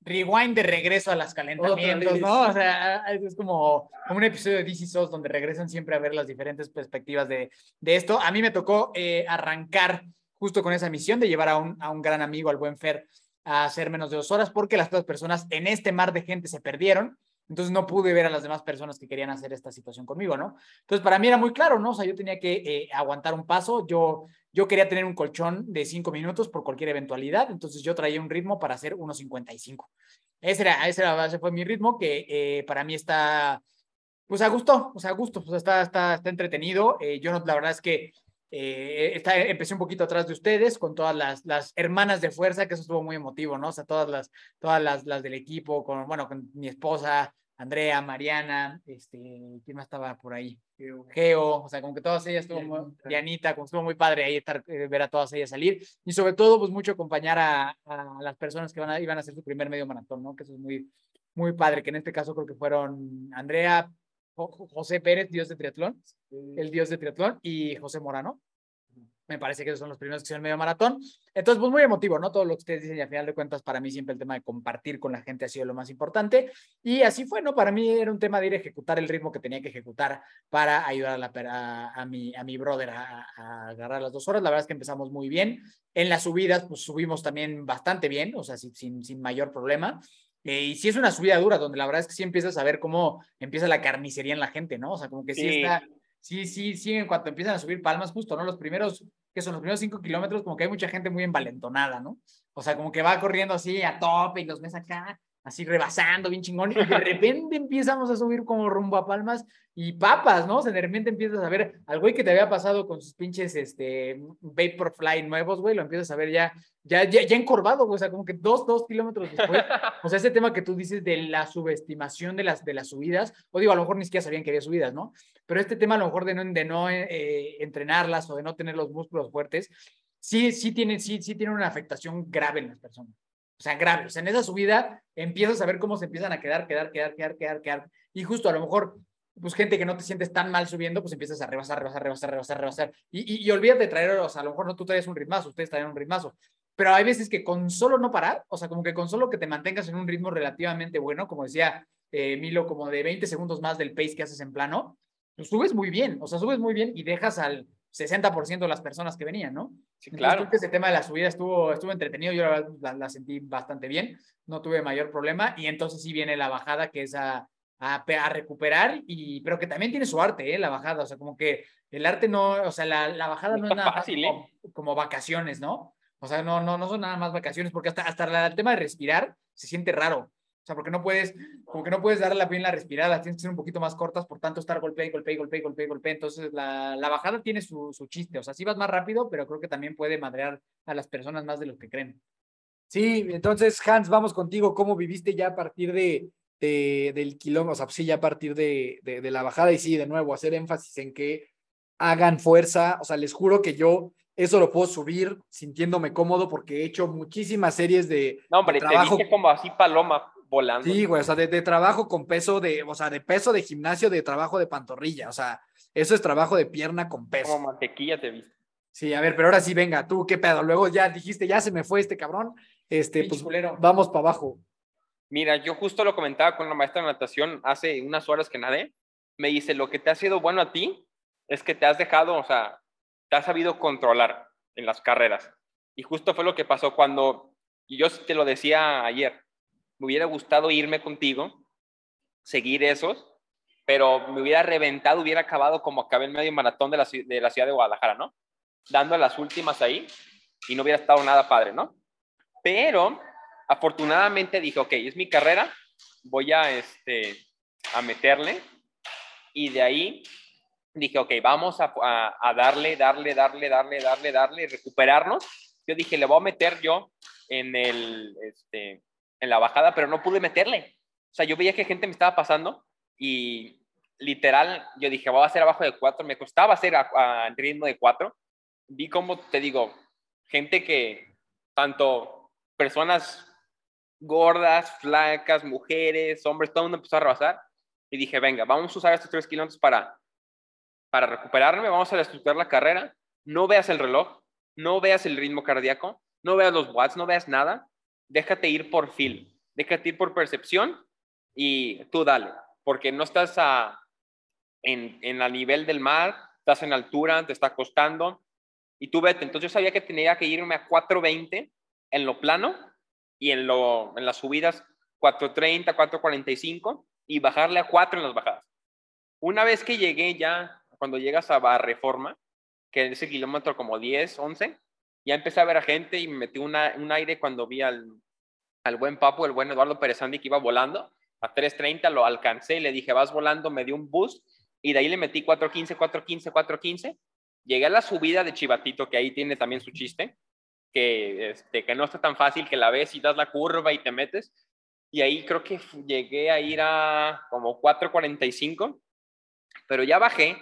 Rewind de regreso a las calentamientos, ¿no? O sea, es como, como un episodio de D C S O S donde regresan siempre a ver las diferentes perspectivas de, de esto. A mí me tocó eh, arrancar justo con esa misión de llevar a un, a un gran amigo, al buen Fer, a hacer menos de dos horas porque las otras personas en este mar de gente se perdieron. Entonces no pude ver a las demás personas que querían hacer esta situación conmigo, ¿no? Entonces para mí era muy claro, ¿no? O sea, yo tenía que eh, aguantar un paso. Yo, yo quería tener un colchón de cinco minutos por cualquier eventualidad. Entonces yo traía un ritmo para hacer uno cincuenta y cinco. Ese era, ese era, ese fue mi ritmo que eh, para mí está, pues a gusto, o sea, a gusto, pues está, está, está entretenido. Eh, yo no, la verdad es que Eh, está, empecé un poquito atrás de ustedes con todas las, las hermanas de fuerza, que eso estuvo muy emotivo, ¿no? O sea, todas las, todas las, las del equipo, con, bueno, con mi esposa, Andrea, Mariana, este, ¿quién más estaba por ahí? Geo, o sea, como que todas ellas estuvo muy, Dianita, como estuvo muy padre ahí estar, eh, ver a todas ellas salir, y sobre todo, pues mucho acompañar a, a las personas que van a, iban a hacer su primer medio maratón, ¿no? Que eso es muy, muy padre, que en este caso creo que fueron Andrea, José Pérez, dios de triatlón, el dios de triatlón, y José Morano. Me parece que esos son los primeros que hicieron medio maratón. Entonces, pues muy emotivo, ¿no? Todo lo que ustedes dicen, y al final de cuentas, para mí siempre el tema de compartir con la gente ha sido lo más importante. Y así fue, ¿no? Para mí era un tema de ir a ejecutar el ritmo que tenía que ejecutar para ayudar a, la, a, a, mi, a mi brother a, a agarrar las dos horas. La verdad es que empezamos muy bien. En las subidas, pues subimos también bastante bien, o sea, sin, sin mayor problema. Eh, y sí es una subida dura, donde la verdad es que sí empiezas a ver cómo empieza la carnicería en la gente, ¿no? O sea, como que sí, sí está... Sí, sí, sí, en cuanto empiezan a subir Palmas, justo, ¿no? Los primeros, que son los primeros cinco kilómetros, como que hay mucha gente muy envalentonada, ¿no? O sea, como que va corriendo así a tope y los ves acá, así rebasando, bien chingón. Y de repente empezamos a subir como rumbo a Palmas y papas, ¿no? O sea, de repente empiezas a ver al güey que te había pasado con sus pinches este, Vaporfly nuevos, güey, lo empiezas a ver ya, ya, ya, ya encorvado, güey. O sea, como que dos, dos kilómetros después. O sea, ese tema que tú dices de la subestimación de las, de las subidas, o digo, a lo mejor ni siquiera sabían que había subidas, ¿no? Pero este tema a lo mejor de no, de no eh, entrenarlas o de no tener los músculos fuertes, sí, sí tiene, sí, sí tiene una afectación grave en las personas. O sea, grave. O sea, en esa subida empiezas a ver cómo se empiezan a quedar, quedar, quedar, quedar, quedar, quedar. Y justo a lo mejor, pues gente que no te sientes tan mal subiendo, pues empiezas a rebasar, rebasar, rebasar, rebasar, rebasar. Y, y, y olvídate de traer, o sea, a lo mejor no tú traes un ritmazo, ustedes traen un ritmazo. Pero hay veces que con solo no parar, o sea, como que con solo que te mantengas en un ritmo relativamente bueno, como decía eh, Milo, como de veinte segundos más del pace que haces en plano, pues subes muy bien, o sea, subes muy bien y dejas al sesenta por ciento de las personas que venían, ¿no? Sí, entonces, claro. Creo que ese tema de la subida estuvo, estuvo entretenido, yo la, la, la sentí bastante bien, no tuve mayor problema, y entonces sí viene la bajada que es a, a, a recuperar, y, pero que también tiene su arte, ¿eh? La bajada, o sea, como que el arte no, o sea, la, la bajada no es nada fácil, más como, eh. como vacaciones, ¿no? O sea, no, no, no son nada más vacaciones, porque hasta, hasta la, el tema de respirar se siente raro. O sea, porque no puedes, como que no puedes darle bien la respirada, tienes que ser un poquito más cortas, por tanto estar golpea y golpea y golpea y golpea y golpea. Entonces la, la bajada tiene su, su chiste, o sea, sí vas más rápido, pero creo que también puede madrear a las personas más de lo que creen. Sí, entonces Hans, vamos contigo, ¿cómo viviste ya a partir de, de, del kilómetro? O sea, pues sí, ya a partir de, de, de la bajada y sí, de nuevo, hacer énfasis en que hagan fuerza, o sea, les juro que yo... Eso lo puedo subir sintiéndome cómodo porque he hecho muchísimas series de, no, hombre, de trabajo. Te viste como así paloma volando. Sí, güey, o sea, de, de trabajo con peso, de, o sea, de peso de gimnasio, de trabajo de pantorrilla, o sea, eso es trabajo de pierna con peso. Como mantequilla te viste. Sí, a ver, pero ahora sí, venga, tú, ¿qué pedo? Luego ya dijiste, ya se me fue este cabrón, este, pues culero. Vamos para abajo. Mira, yo justo lo comentaba con la maestra de natación hace unas horas que nadé, me dice, lo que te ha sido bueno a ti es que te has dejado, o sea, te has sabido controlar en las carreras. Y justo fue lo que pasó cuando, y yo te lo decía ayer, me hubiera gustado irme contigo, seguir esos, pero me hubiera reventado, hubiera acabado como acabé el medio maratón de la, de la ciudad de Guadalajara, ¿no? Dando las últimas ahí, y no hubiera estado nada padre, ¿no? Pero, afortunadamente dije, ok, es mi carrera, voy a, este, a meterle, y de ahí... Dije, ok, vamos a, a, a darle, darle, darle, darle, darle, darle, recuperarnos. Yo dije, le voy a meter yo en, el, este, en la bajada, pero no pude meterle. O sea, yo veía que gente me estaba pasando y literal, yo dije, voy a hacer abajo de cuatro. Me costaba hacer al ritmo de cuatro. Vi como, te digo, gente que, tanto personas gordas, flacas, mujeres, hombres, todo el mundo empezó a rebasar. Y dije, venga, vamos a usar estos tres kilómetros para, para recuperarme, vamos a reestructurar la carrera. No veas el reloj, no veas el ritmo cardíaco, no veas los watts, no veas nada. Déjate ir por feel, déjate ir por percepción y tú dale. Porque no estás a, en, en el nivel del mar, estás en altura, te está costando. Y tú vete. Entonces yo sabía que tenía que irme a cuatro veinte en lo plano y en, lo, en las subidas cuatro treinta, cuatro cuarenta y cinco y bajarle a cuatro en las bajadas. Una vez que llegué ya, cuando llegas a Reforma, que es el kilómetro como diez, once, ya empecé a ver a gente y me metí una, un aire cuando vi al, al buen Papu, el buen Eduardo Pérez Sandy, que iba volando. A tres treinta lo alcancé y le dije, vas volando, me dio un boost y de ahí le metí cuatro quince, cuatro quince, cuatro quince. Llegué a la subida de Chivatito, que ahí tiene también su chiste, que, este, que no está tan fácil, que la ves y das la curva y te metes. Y ahí creo que llegué a ir a como cuatro cuarenta y cinco, pero ya bajé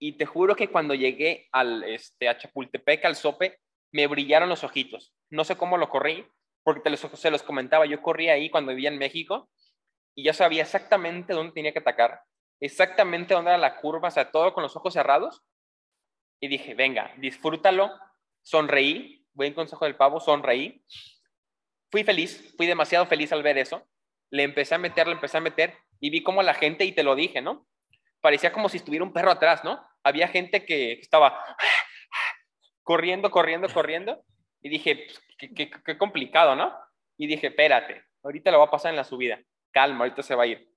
y te juro que cuando llegué al, este, a Chapultepec, al Sope, me brillaron los ojitos. No sé cómo lo corrí, porque te los, se los comentaba, yo corrí ahí cuando vivía en México y ya sabía exactamente dónde tenía que atacar, exactamente dónde era la curva, o sea, todo con los ojos cerrados. Y dije, venga, disfrútalo, sonreí, buen consejo del Pavo, sonreí. Fui feliz, fui demasiado feliz al ver eso. Le empecé a meter, le empecé a meter y vi cómo la gente, y te lo dije, ¿no? Parecía como si estuviera un perro atrás, ¿no? Había gente que estaba corriendo, corriendo, corriendo. Y dije, pues, qué, qué, qué complicado, ¿no? Y dije, espérate, ahorita lo va a pasar en la subida. Calma, ahorita se va a ir.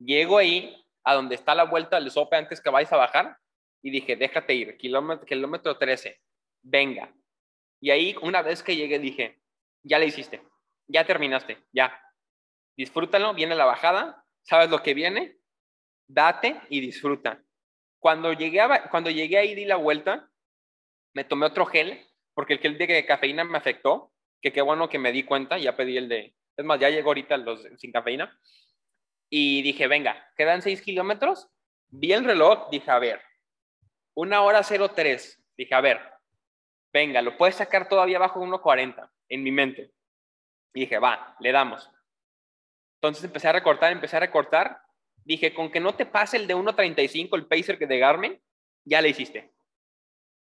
Llego ahí, a donde está la vuelta del Sope antes que vais a bajar, y dije, déjate ir, kilómetro, kilómetro trece, venga. Y ahí, una vez que llegué, dije, ya le hiciste, ya terminaste, ya. Disfrútalo, viene la bajada, sabes lo que viene, date y disfruta. Cuando llegué, a, cuando llegué ahí, di la vuelta, me tomé otro gel, porque el gel de cafeína me afectó, que qué bueno que me di cuenta, ya pedí el de... Es más, ya llegó ahorita los sin cafeína. Y dije, venga, quedan seis kilómetros. Vi el reloj, dije, a ver, una hora cero tres. Dije, a ver, venga, lo puedes sacar todavía bajo uno cuarenta en mi mente. Y dije, va, le damos. Entonces empecé a recortar, empecé a recortar. Dije, con que no te pase el de uno treinta y cinco, el pacer que de Garmin, ya le hiciste.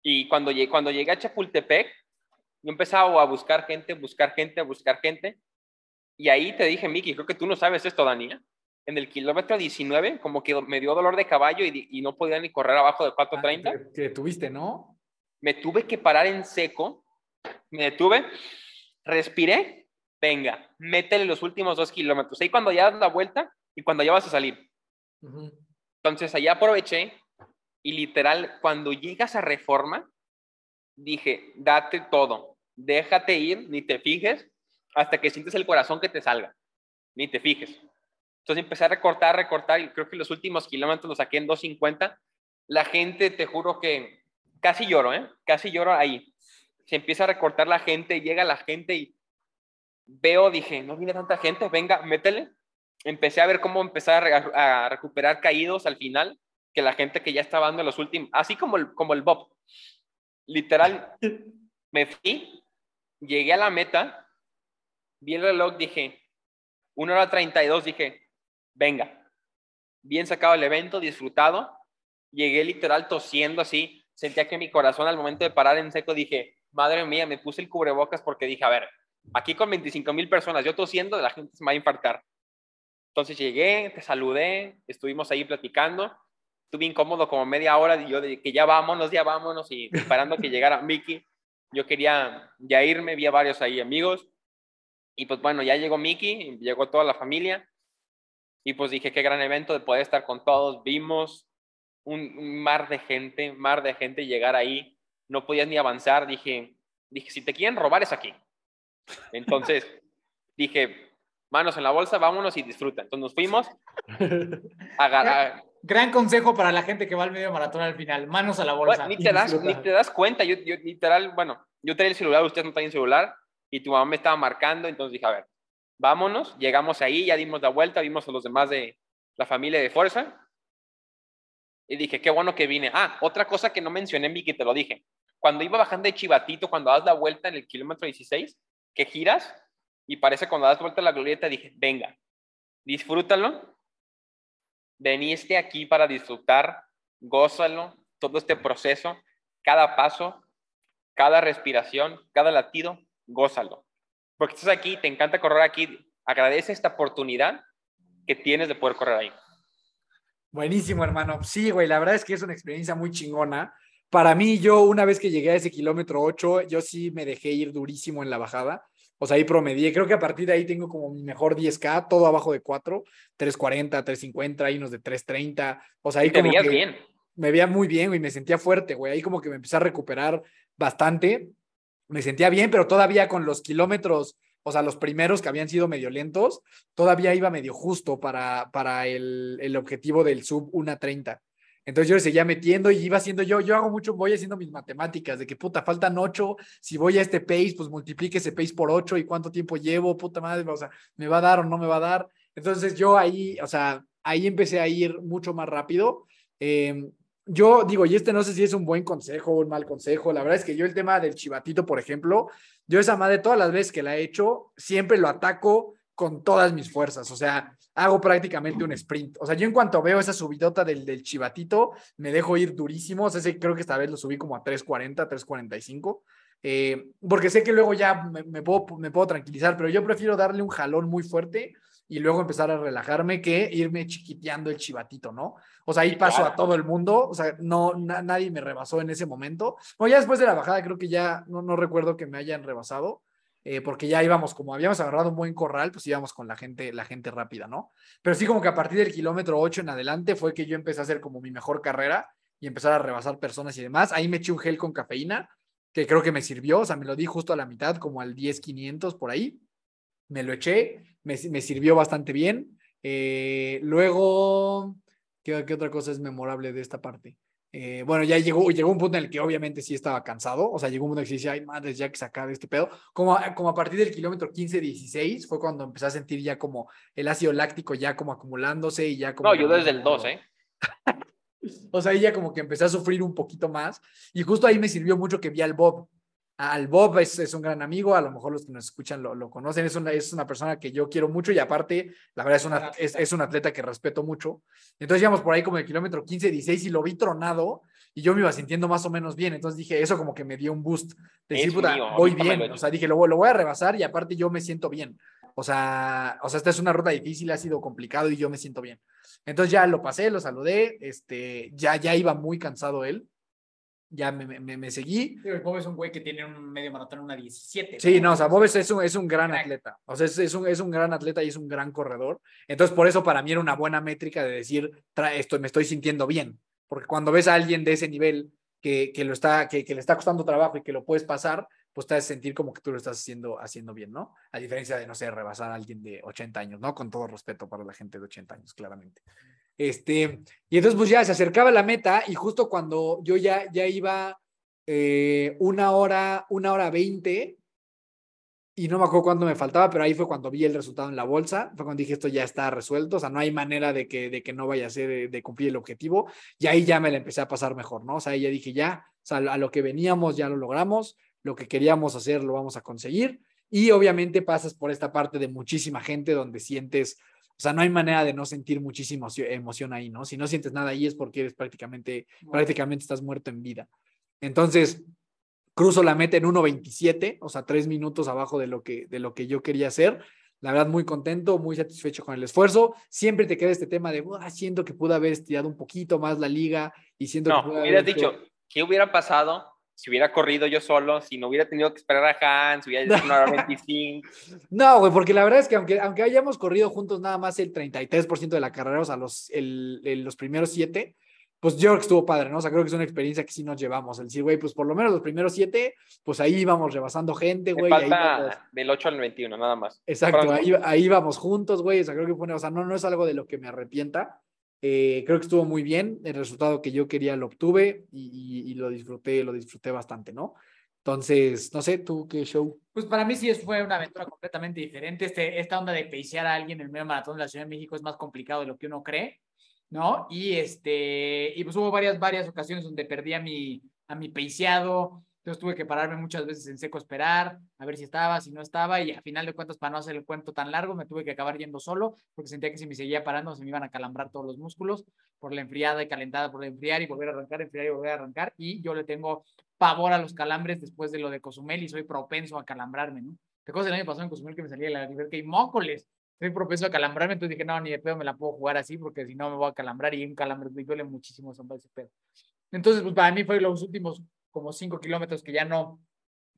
Y cuando llegué, cuando llegué a Chapultepec, yo empezaba a buscar gente, buscar gente, buscar gente. Y ahí te dije, Miki, creo que tú no sabes esto, Dani. En el kilómetro diecinueve, como que me dio dolor de caballo y, y no podía ni correr abajo de cuatro treinta. Ah, te detuviste, ¿no? Me tuve que parar en seco. Me detuve, respiré. Venga, métele los últimos dos kilómetros. Ahí cuando ya das la vuelta y cuando ya vas a salir. Uh-huh. Entonces, allá aproveché y literal, cuando llegas a Reforma, dije, date todo. Déjate ir, ni te fijes. Hasta que sientes el corazón que te salga, ni te fijes. Entonces empecé a recortar, recortar, y creo que los últimos kilómetros los saqué en dos cincuenta. La gente, te juro que casi lloro, ¿eh? Casi lloro ahí. Se empieza a recortar la gente, llega la gente y veo, dije, no viene tanta gente, venga, métele. Empecé a ver cómo empezar a, a recuperar caídos al final, que la gente que ya estaba dando los últimos, así como el, como el Bob. Literal, me fui, llegué a la meta, vi el reloj, dije, una hora treinta y dos, dije, venga, bien sacado el evento, disfrutado, llegué literal tosiendo así, sentía que mi corazón al momento de parar en seco, dije, madre mía, me puse el cubrebocas porque dije, a ver, aquí con veinticinco mil personas, yo tosiendo, la gente se me va a infartar. Entonces llegué, te saludé, estuvimos ahí platicando, estuve incómodo como media hora, y yo dije, que ya vámonos, ya vámonos, y esperando que llegara Miki, yo quería ya irme, vi a varios ahí amigos. Y pues bueno, ya llegó Miki, llegó toda la familia y pues dije, qué gran evento de poder estar con todos. Vimos un, un mar de gente, mar de gente llegar ahí, no podías ni avanzar. Dije, dije si te quieren robar es aquí. Entonces dije, manos en la bolsa, vámonos y disfruta. Entonces nos fuimos. A gran, gran consejo para la gente que va al medio maratón al final, manos a la bolsa. Bueno, ni, te das, ni te das cuenta, yo, yo literal, bueno, yo traía el celular, ustedes no traen el celular. Y tu mamá me estaba marcando, entonces dije, a ver, vámonos, llegamos ahí, ya dimos la vuelta, vimos a los demás de la familia de Fuerza. Y dije, qué bueno que vine. Ah, otra cosa que no mencioné, Miki, te lo dije. Cuando iba bajando de Chivatito, cuando das la vuelta en el kilómetro dieciséis, que giras, Y parece cuando das vuelta a la glorieta, dije, venga, disfrútalo. Veniste aquí para disfrutar, gózalo, todo este proceso, cada paso, cada respiración, cada latido, gózalo. Porque estás aquí, te encanta correr aquí, agradece esta oportunidad que tienes de poder correr ahí. Buenísimo, hermano. Sí, güey, la verdad es que es una experiencia muy chingona. Para mí, yo una vez que llegué a ese kilómetro ocho, yo sí me dejé ir durísimo en la bajada. O sea, ahí promedié. Creo que a partir de ahí tengo como mi mejor diez K, todo abajo de cuatro, tres cuarenta, tres cincuenta, ahí unos de tres treinta. O sea, ahí como que bien. Me veía muy bien, güey, me sentía fuerte, güey. Ahí como que me empecé a recuperar bastante. Me sentía bien, pero todavía con los kilómetros, o sea, los primeros que habían sido medio lentos, todavía iba medio justo para, para el, el objetivo del sub uno treinta. Entonces yo le seguía metiendo y iba haciendo yo, yo hago mucho, voy haciendo mis matemáticas de que puta, faltan ocho, si voy a este pace, pues multiplique ese pace por ocho y cuánto tiempo llevo, puta madre, o sea, me va a dar o no me va a dar. Entonces yo ahí, o sea, ahí empecé a ir mucho más rápido. Eh, yo digo, y este no sé si es un buen consejo o un mal consejo, la verdad es que yo el tema del Chivatito, por ejemplo, yo esa madre todas las veces que la he hecho, siempre lo ataco con todas mis fuerzas, o sea, hago prácticamente un sprint, o sea, yo en cuanto veo esa subidota del, del Chivatito, me dejo ir durísimo, o sea, ese, creo que esta vez lo subí como a tres cuarenta, tres cuarenta y cinco, eh, porque sé que luego ya me, me, puedo, me puedo tranquilizar, pero yo prefiero darle un jalón muy fuerte y luego empezar a relajarme que irme chiquiteando el Chivatito, ¿no? O sea, ahí paso a todo el mundo, o sea, no, na, nadie me rebasó en ese momento, bueno, ya después de la bajada creo que ya, no, no recuerdo que me hayan rebasado, Eh, porque ya íbamos, como habíamos agarrado un buen corral, pues íbamos con la gente, la gente rápida, ¿no? Pero sí como que a partir del kilómetro ocho en adelante fue que yo empecé a hacer como mi mejor carrera y empezar a rebasar personas y demás. Ahí me eché un gel con cafeína, que creo que me sirvió, o sea, me lo di justo a la mitad, como al diez quinientos por ahí. Me lo eché, me, me sirvió bastante bien. Eh, luego, ¿qué, ¿qué otra cosa es memorable de esta parte? Eh, bueno, ya llegó, llegó un punto en el que obviamente sí estaba cansado, o sea, llegó un punto en el que decía, ay, madre, ya que se acabe este pedo, como a, como a partir del kilómetro quince dieciséis fue cuando empecé a sentir ya como el ácido láctico ya como acumulándose y ya como... No, yo desde el dos, ¿eh? O sea, ahí ya como que empecé a sufrir un poquito más y justo ahí me sirvió mucho que vi al Bob. Al Bob es, es un gran amigo, a lo mejor los que nos escuchan lo, lo conocen, es una, es una persona que yo quiero mucho y aparte, la verdad es, una, es, es un atleta que respeto mucho. Entonces íbamos por ahí como el kilómetro quince, dieciséis y lo vi tronado y yo me iba sintiendo más o menos bien, entonces dije, eso como que me dio un boost, de decir, puta, voy bien, o sea, dije, lo, lo voy a rebasar y aparte yo me siento bien. O sea, o sea, esta es una ruta difícil, ha sido complicado y yo me siento bien. Entonces ya lo pasé, lo saludé, este, ya, ya iba muy cansado él. Ya me, me, me seguí. Pero el Bob es un güey que tiene un medio maratón en una diecisiete. Sí, no, no o sea, Bob es un, es un gran crack. Atleta. O sea, es, es, un, es un gran atleta y es un gran corredor. Entonces, por eso para mí era una buena métrica de decir, tra- estoy, me estoy sintiendo bien. Porque cuando ves a alguien de ese nivel que, que, lo está, que, que le está costando trabajo y que lo puedes pasar, pues te hace sentir como que tú lo estás haciendo, haciendo bien, ¿no? A diferencia de, no sé, rebasar a alguien de ochenta años, ¿no? Con todo respeto para la gente de ochenta años, claramente. Este, y entonces pues ya se acercaba la meta y justo cuando yo ya, ya iba eh, una hora, una hora veinte y no me acuerdo cuánto me faltaba, pero ahí fue cuando vi el resultado en la bolsa, fue cuando dije esto ya está resuelto, o sea, no hay manera de que, de que no vaya a ser de, de cumplir el objetivo y ahí ya me la empecé a pasar mejor, ¿no? O sea, ahí ya dije ya, o sea, a lo que veníamos ya lo logramos, lo que queríamos hacer lo vamos a conseguir y obviamente pasas por esta parte de muchísima gente donde sientes... O sea, no hay manera de no sentir muchísima emoción ahí, ¿no? Si no sientes nada ahí es porque eres prácticamente, wow. prácticamente estás muerto en vida. Entonces, cruzo la meta en uno veintisiete, o sea, tres minutos abajo de lo que, de lo que yo quería hacer. La verdad, muy contento, muy satisfecho con el esfuerzo. Siempre te queda este tema de, ah, siento que pude haber estirado un poquito más la liga y siento no, que pude haber... No, hubieras dicho, ¿qué hubiera pasado si hubiera corrido yo solo, si no hubiera tenido que esperar a Hans, hubiera llegado a veinticinco? No, güey, porque la verdad es que aunque, aunque hayamos corrido juntos nada más el treinta y tres por ciento de la carrera, o sea, los, el, el, los primeros siete, pues yo creo que estuvo padre, ¿no? O sea, creo que es una experiencia que sí nos llevamos. El decir, güey, pues por lo menos los primeros siete, pues ahí íbamos rebasando gente, güey. Falta ahí vamos... del ocho al veintiuno, nada más. Exacto, ahí, ahí íbamos juntos, güey. O sea, creo que fue, o sea, no, no es algo de lo que me arrepienta. Eh, creo que estuvo muy bien, el resultado que yo quería lo obtuve y, y, y lo disfruté, lo disfruté bastante, ¿no? Entonces, no sé, ¿tú qué show? Pues para mí sí fue una aventura completamente diferente. Este, esta onda de pacear a alguien en el medio maratón de la Ciudad de México es más complicado de lo que uno cree, ¿no? Y, este, y pues hubo varias, varias ocasiones donde perdí a mi, a mi paceado, Entonces tuve que pararme muchas veces en seco a esperar, a ver si estaba, si no estaba, y a final de cuentas, para no hacer el cuento tan largo, me tuve que acabar yendo solo, porque sentía que si me seguía parando se me iban a calambrar todos los músculos por la enfriada y calentada, por enfriar y volver a arrancar, enfriar y volver a arrancar, y yo le tengo pavor a los calambres después de lo de Cozumel y soy propenso a calambrarme, ¿no? ¿Te acuerdas el año pasado en Cozumel que me salía la libertad y mócoles? Soy propenso a calambrarme, entonces dije, no, ni de pedo me la puedo jugar así, porque si no me voy a calambrar, y un calambre me duele muchísimo, son para ese pedo. Entonces, pues para mí fue los últimos como cinco kilómetros que ya no,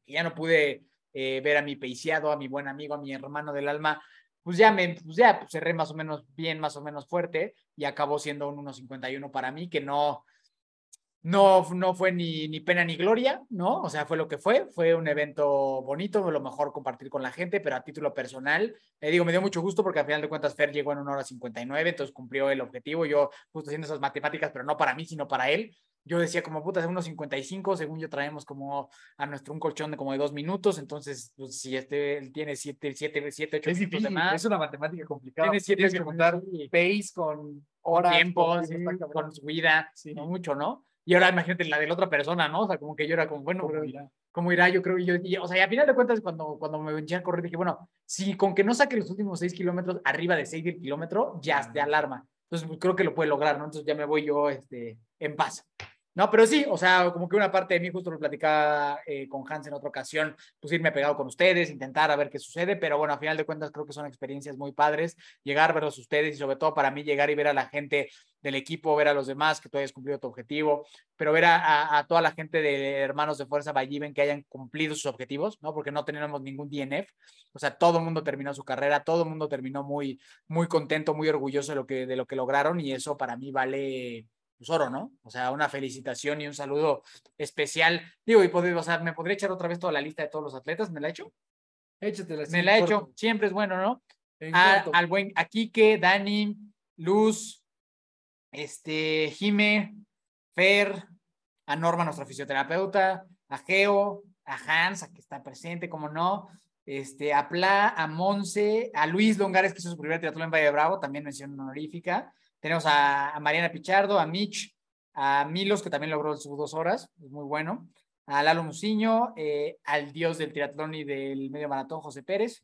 que ya no pude eh, ver a mi peiciado, a mi buen amigo, a mi hermano del alma, pues ya me, pues ya pues cerré más o menos bien, más o menos fuerte, y acabó siendo un uno cincuenta y uno para mí, que no, no, no fue ni, ni pena ni gloria, ¿no? O sea, fue lo que fue, fue un evento bonito, fue lo mejor compartir con la gente, pero a título personal, le eh, digo, me dio mucho gusto porque al final de cuentas Fer llegó en una hora cincuenta y nueve, entonces cumplió el objetivo, yo justo haciendo esas matemáticas, pero no para mí, sino para él. Yo decía como, puta, unos cincuenta y cinco, según yo traemos como a nuestro un colchón de como de dos minutos, entonces pues, si este él tiene siete, siete, siete, ocho es minutos de más. Es una matemática complicada. Tiene siete, tienes que contar sí. Pace con horas. Tiempo, con, sí, con su vida, sí. No mucho, ¿no? Y ahora imagínate la de la otra persona, ¿no? O sea, como que yo era como, bueno, ¿cómo irá? ¿Cómo irá? Yo creo, y yo, y, o sea, y al final de cuentas, cuando, cuando me venía a correr, dije, bueno, si con que no saque los últimos seis kilómetros, arriba de seis del kilómetro, ya ah. te alarma. Entonces pues, creo que lo puede lograr, ¿no? Entonces ya me voy yo este, en paz. No, pero sí, o sea, como que una parte de mí, justo lo platicaba eh, con Hans en otra ocasión, pues irme pegado con ustedes, intentar a ver qué sucede, pero bueno, a final de cuentas creo que son experiencias muy padres, llegar, verlos ustedes y sobre todo para mí llegar y ver a la gente del equipo, ver a los demás que tú hayas cumplido tu objetivo, pero ver a, a, a toda la gente de Hermanos de Fuerza by Iben que hayan cumplido sus objetivos, ¿no? Porque no teníamos ningún D N F, o sea, todo el mundo terminó su carrera, todo el mundo terminó muy, muy contento, muy orgulloso de lo que, de lo que lograron y eso para mí vale... oro, ¿no? O sea, una felicitación y un saludo especial. Digo, y poder, o sea, me podría echar otra vez toda la lista de todos los atletas, ¿me la he hecho? Échatela. Me la he hecho, siempre es bueno, ¿no? A, al buen a Quique, Dani, Luz, este, Jime, Fer, a Norma, nuestra fisioterapeuta, a Geo, a Hans, a que está presente, como no, este, a Pla, a Monse, a Luis Longares, que hizo su primer triatlón en Valle de Bravo, también mención honorífica. Tenemos a, a Mariana Pichardo, a Mitch, a Milos, que también logró sus dos horas, es muy bueno, a Lalo Muciño, eh, al dios del triatlón y del medio maratón, José Pérez,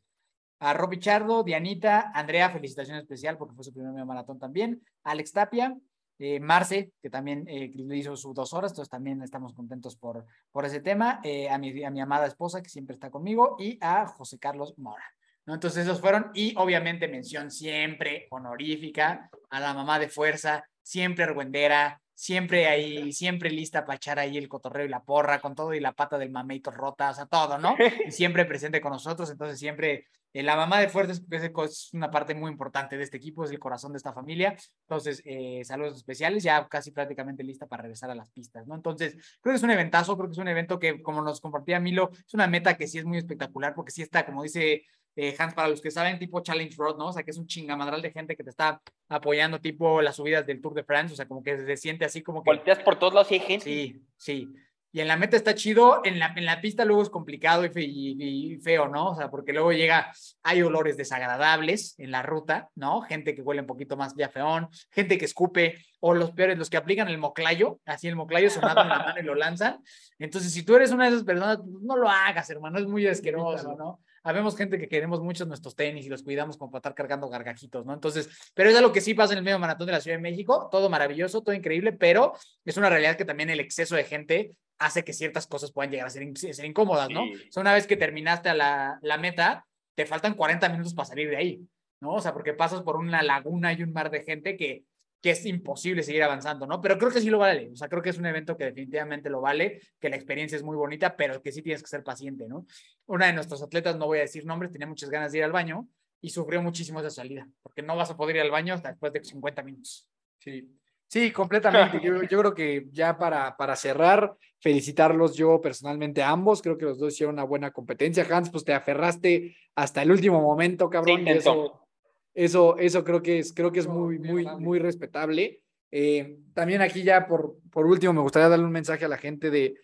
a Rob Pichardo, Dianita, Andrea, felicitación especial porque fue su primer medio maratón también, Alex Tapia, eh, Marce, que también eh, hizo sus dos horas, entonces también estamos contentos por, por ese tema, eh, a, mi, a mi amada esposa, que siempre está conmigo, y a José Carlos Mora. Entonces esos fueron y obviamente mención siempre honorífica a la mamá de fuerza, siempre argüendera, siempre ahí, siempre lista para echar ahí el cotorreo y la porra con todo y la pata del mameito rota, o sea, todo, ¿no? Y siempre presente con nosotros, entonces siempre eh, la mamá de fuerza es, es una parte muy importante de este equipo, es el corazón de esta familia, entonces eh, saludos especiales, ya casi prácticamente lista para regresar a las pistas, ¿no? Entonces creo que es un eventazo, creo que es un evento que como nos compartía Milo, es una meta que sí es muy espectacular porque sí está, como dice... Eh, Hans, para los que saben, tipo Challenge Road, ¿no? O sea, que es un chingamadral de gente que te está apoyando, tipo las subidas del Tour de France, o sea, como que se siente así como que... Volteas por todos lados y hay gente. Sí, sí. Y en la meta está chido, en la, en la pista luego es complicado y, fe, y, y feo, ¿no? O sea, porque luego llega, hay olores desagradables en la ruta, ¿no? Gente que huele un poquito más ya feón, gente que escupe, o los peores, los que aplican el moclayo, así el moclayo sonado en la mano y lo lanzan. Entonces, si tú eres una de esas personas, no lo hagas, hermano, es muy asqueroso, ¿no? Habemos gente que queremos mucho nuestros tenis y los cuidamos como para estar cargando gargajitos, ¿no? Entonces, pero es algo que sí pasa en el medio maratón de la Ciudad de México, todo maravilloso, todo increíble, pero es una realidad que también el exceso de gente hace que ciertas cosas puedan llegar a ser, ser incómodas, ¿no? Sí. O sea, una vez que terminaste a la, la meta, te faltan cuarenta minutos para salir de ahí, ¿no? O sea, porque pasas por una laguna y un mar de gente que, que es imposible seguir avanzando, ¿no? Pero creo que sí lo vale, o sea, creo que es un evento que definitivamente lo vale, que la experiencia es muy bonita, pero que sí tienes que ser paciente, ¿no? Una de nuestros atletas, no voy a decir nombres, tenía muchas ganas de ir al baño y sufrió muchísimo esa salida, porque no vas a poder ir al baño hasta después de cincuenta minutos. Sí. Sí, completamente. Yo, yo creo que ya para, para cerrar, felicitarlos yo personalmente a ambos. Creo que los dos hicieron una buena competencia. Hans, pues te aferraste hasta el último momento, cabrón. Sí, y eso, eso, eso creo que es, creo que es muy, muy, muy respetable. Eh, también aquí ya por, por último me gustaría darle un mensaje a la gente de,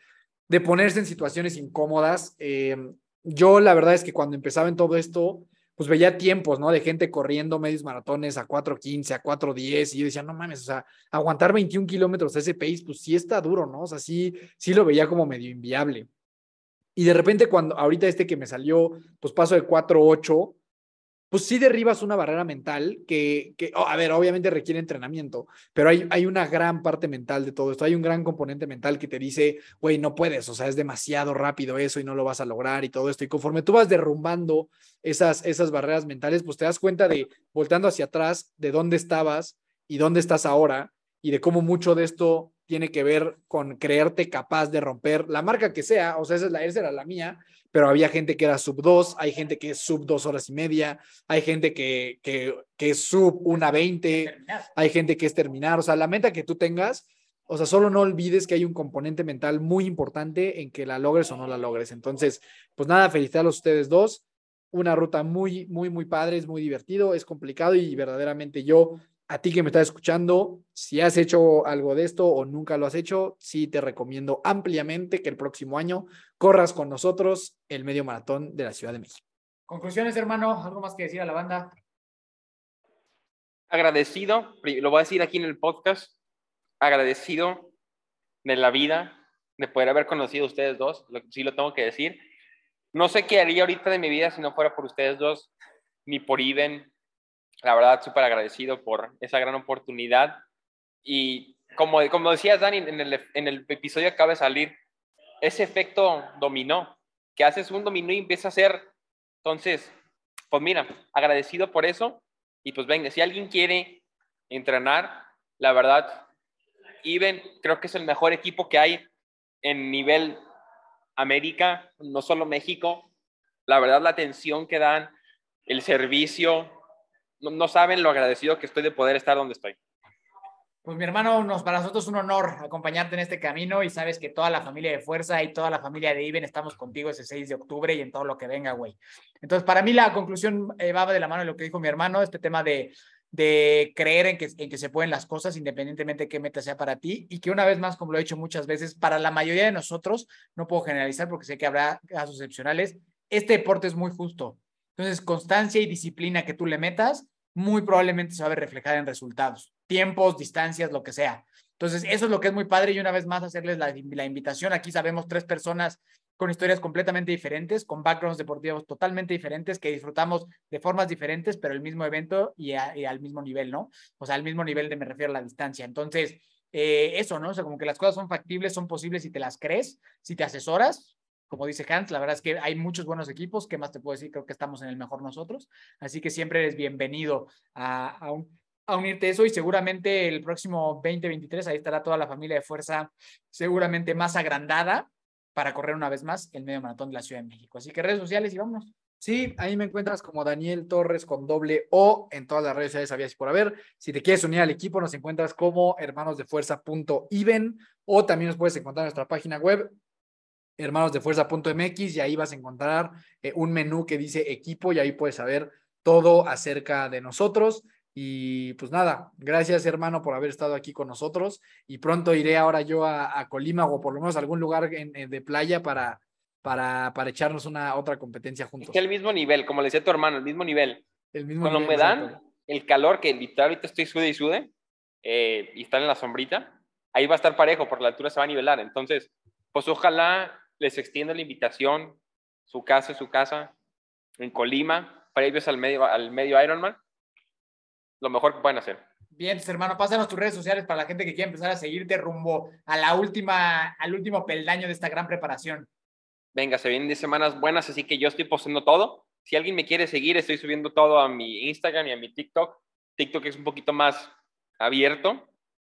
de ponerse en situaciones incómodas. Eh, yo la verdad es que cuando empezaba en todo esto, pues veía tiempos, ¿no? De gente corriendo medios maratones a cuatro quince, a cuatro diez, y yo decía, no mames, o sea, aguantar veintiún kilómetros a ese pace, pues sí está duro, ¿no? O sea, sí, sí lo veía como medio inviable. Y de repente cuando ahorita este que me salió, pues paso de cuatro ocho, pues sí derribas una barrera mental que, que oh, a ver, obviamente requiere entrenamiento, pero hay, hay una gran parte mental de todo esto, hay un gran componente mental que te dice, güey, no puedes, o sea, es demasiado rápido eso y no lo vas a lograr y todo esto, y conforme tú vas derrumbando esas, esas barreras mentales, pues te das cuenta de, voltando hacia atrás, de dónde estabas y dónde estás ahora, y de cómo mucho de esto tiene que ver con creerte capaz de romper la marca que sea, o sea, esa, es la, esa era la mía, pero había gente que era sub dos, hay gente que es sub dos horas y media, hay gente que, que, que es sub una veinte, hay gente que es terminar, o sea, la meta que tú tengas, o sea, solo no olvides que hay un componente mental muy importante en que la logres o no la logres. Entonces, pues nada, felicitarlos a ustedes dos, una ruta muy, muy, muy padre, es muy divertido, es complicado y verdaderamente yo... A ti que me estás escuchando, si has hecho algo de esto o nunca lo has hecho, sí te recomiendo ampliamente que el próximo año corras con nosotros el medio maratón de la Ciudad de México. Conclusiones, hermano, ¿algo más que decir a la banda? Agradecido, lo voy a decir aquí en el podcast, agradecido de la vida, de poder haber conocido a ustedes dos, sí lo tengo que decir. No sé qué haría ahorita de mi vida si no fuera por ustedes dos, ni por Iben. La verdad, súper agradecido por esa gran oportunidad. Y como, como decías, Dani, en el, en el episodio acaba de salir, ese efecto dominó, que haces un dominó y empieza a hacer. Entonces, pues mira, agradecido por eso. Y pues venga, si alguien quiere entrenar, la verdad, Iben creo que es el mejor equipo que hay en nivel América, no solo México. La verdad, la atención que dan, el servicio... No, no saben lo agradecido que estoy de poder estar donde estoy. Pues mi hermano, nos, para nosotros es un honor acompañarte en este camino y sabes que toda la familia de Fuerza y toda la familia de Iben estamos contigo ese seis de octubre y en todo lo que venga, güey. Entonces, para mí la conclusión eh, va de la mano de lo que dijo mi hermano, este tema de, de creer en que, en que se pueden las cosas independientemente de qué meta sea para ti y que una vez más, como lo he dicho muchas veces, para la mayoría de nosotros, no puedo generalizar porque sé que habrá casos excepcionales, este deporte es muy justo. Entonces, constancia y disciplina que tú le metas, muy probablemente se va a ver reflejada en resultados, tiempos, distancias, lo que sea. Entonces, eso es lo que es muy padre y una vez más hacerles la, la invitación. Aquí sabemos tres personas con historias completamente diferentes, con backgrounds deportivos totalmente diferentes, que disfrutamos de formas diferentes, pero el mismo evento y, a, y al mismo nivel, ¿no? O sea, al mismo nivel de me refiero a la distancia. Entonces, eh, eso, ¿no? O sea, como que las cosas son factibles, son posibles si te las crees, si te asesoras. Como dice Hans, la verdad es que hay muchos buenos equipos. ¿Qué más te puedo decir? Creo que estamos en el mejor nosotros. Así que siempre eres bienvenido a, a, un, a unirte a eso. Y seguramente el próximo veinte veintitrés, ahí estará toda la familia de Fuerza, seguramente más agrandada, para correr una vez más el medio maratón de la Ciudad de México. Así que redes sociales y vámonos. Sí, ahí me encuentras como Daniel Torres con doble O en todas las redes sociales, había por haber. Si te quieres unir al equipo, nos encuentras como hermanos de fuerza punto iben o también nos puedes encontrar en nuestra página web hermanos de fuerza punto eme equis y ahí vas a encontrar eh, un menú que dice equipo y ahí puedes saber todo acerca de nosotros y pues nada, gracias hermano por haber estado aquí con nosotros y pronto iré ahora yo a, a Colima o por lo menos a algún lugar en, en, de playa para, para, para echarnos una otra competencia juntos. Es que el mismo nivel, como le decía tu hermano, el mismo nivel. El mismo Cuando nivel, me dan exacto. El calor que ahorita estoy sude y sude eh, y estar en la sombrita, ahí va a estar parejo porque la altura se va a nivelar, entonces pues ojalá les extienda la invitación, su casa, su casa, en Colima, previos al medio, al medio Ironman, lo mejor que pueden hacer. Bien, hermano, pásanos tus redes sociales para la gente que quiera empezar a seguirte rumbo a la última, al último peldaño de esta gran preparación. Venga, se vienen diez semanas buenas, así que yo estoy posteando todo. Si alguien me quiere seguir, estoy subiendo todo a mi Instagram y a mi TikTok. TikTok es un poquito más abierto.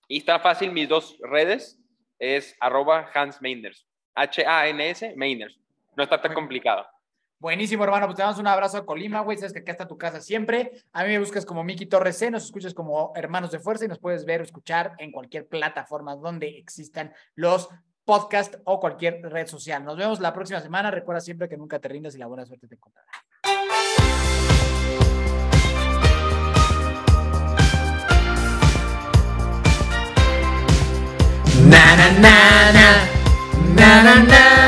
Y está fácil mis dos redes. Es arroba Hans Meinders. H A N S Meinders. No está tan complicado. Buenísimo, hermano. Pues te damos un abrazo a Colima, güey. Sabes que acá está tu casa siempre. A mí me buscas como Miki Torres C. Nos escuchas como Hermanos de Fuerza y nos puedes ver o escuchar en cualquier plataforma donde existan los podcasts o cualquier red social. Nos vemos la próxima semana. Recuerda siempre que nunca te rindas y la buena suerte te encontrará. Na na na na na na na.